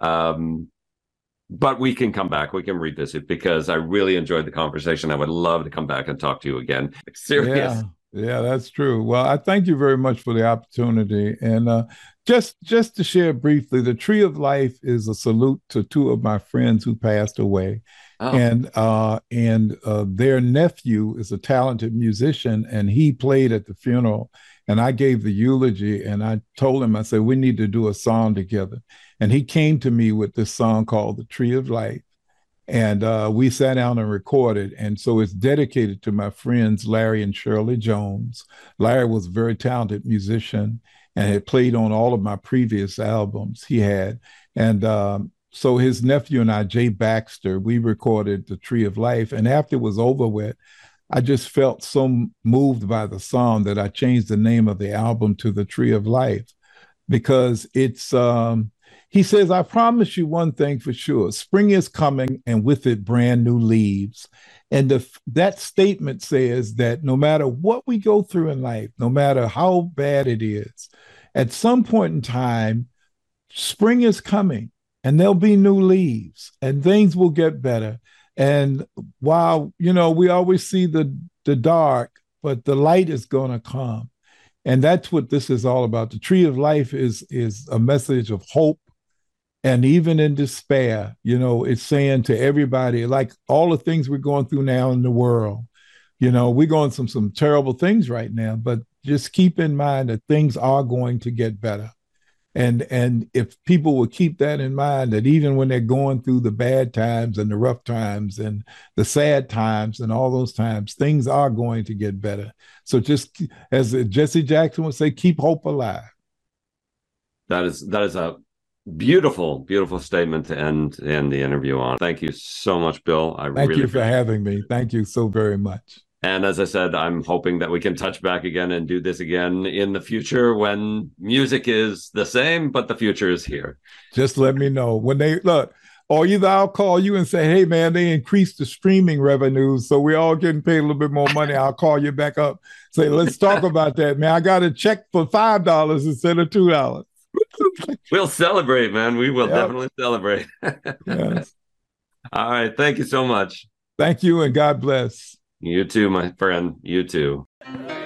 But we can come back. We can revisit, because I really enjoyed the conversation. I would love to come back and talk to you again. Serious. Yeah, that's true. Well, I thank you very much for the opportunity. And just to share briefly, the Tree of Life is a salute to two of my friends who passed away. Oh. And their nephew is a talented musician, and he played at the funeral. And I gave the eulogy, and I told him, I said, we need to do a song together. And he came to me with this song called The Tree of Life. And we sat down and recorded. And so it's dedicated to my friends, Larry and Shirley Jones. Larry was a very talented musician and had played on all of my previous albums he had. And so his nephew and I, Jay Baxter, we recorded The Tree of Life. And after it was over with, I just felt so moved by the song that I changed the name of the album to The Tree of Life, because it's... He says, I promise you one thing for sure. Spring is coming, and with it, brand new leaves. And that statement says that no matter what we go through in life, no matter how bad it is, at some point in time, spring is coming, and there'll be new leaves, and things will get better. And while, we always see the dark, but the light is going to come. And that's what this is all about. The Tree of Life is a message of hope. And even in despair, it's saying to everybody, like all the things we're going through now in the world, we're going through some terrible things right now, but just keep in mind that things are going to get better. And if people will keep that in mind, that even when they're going through the bad times and the rough times and the sad times and all those times, things are going to get better. So just as Jesse Jackson would say, keep hope alive. That is a beautiful, beautiful statement to end the interview on. Thank you so much, Bill. Thank you for having me. Thank you so very much. And as I said, I'm hoping that we can touch back again and do this again in the future when music is the same, but the future is here. Just let me know when they look, or either I'll call you and say, hey, man, they increased the streaming revenues, so we're all getting paid a little bit more money. I'll call you back up. Say, let's talk about that, man. I got a check for $5 instead of $2. We'll celebrate, man. We will definitely celebrate. Yes. All right. Thank you so much. Thank you, and God bless. You too, my friend. You too.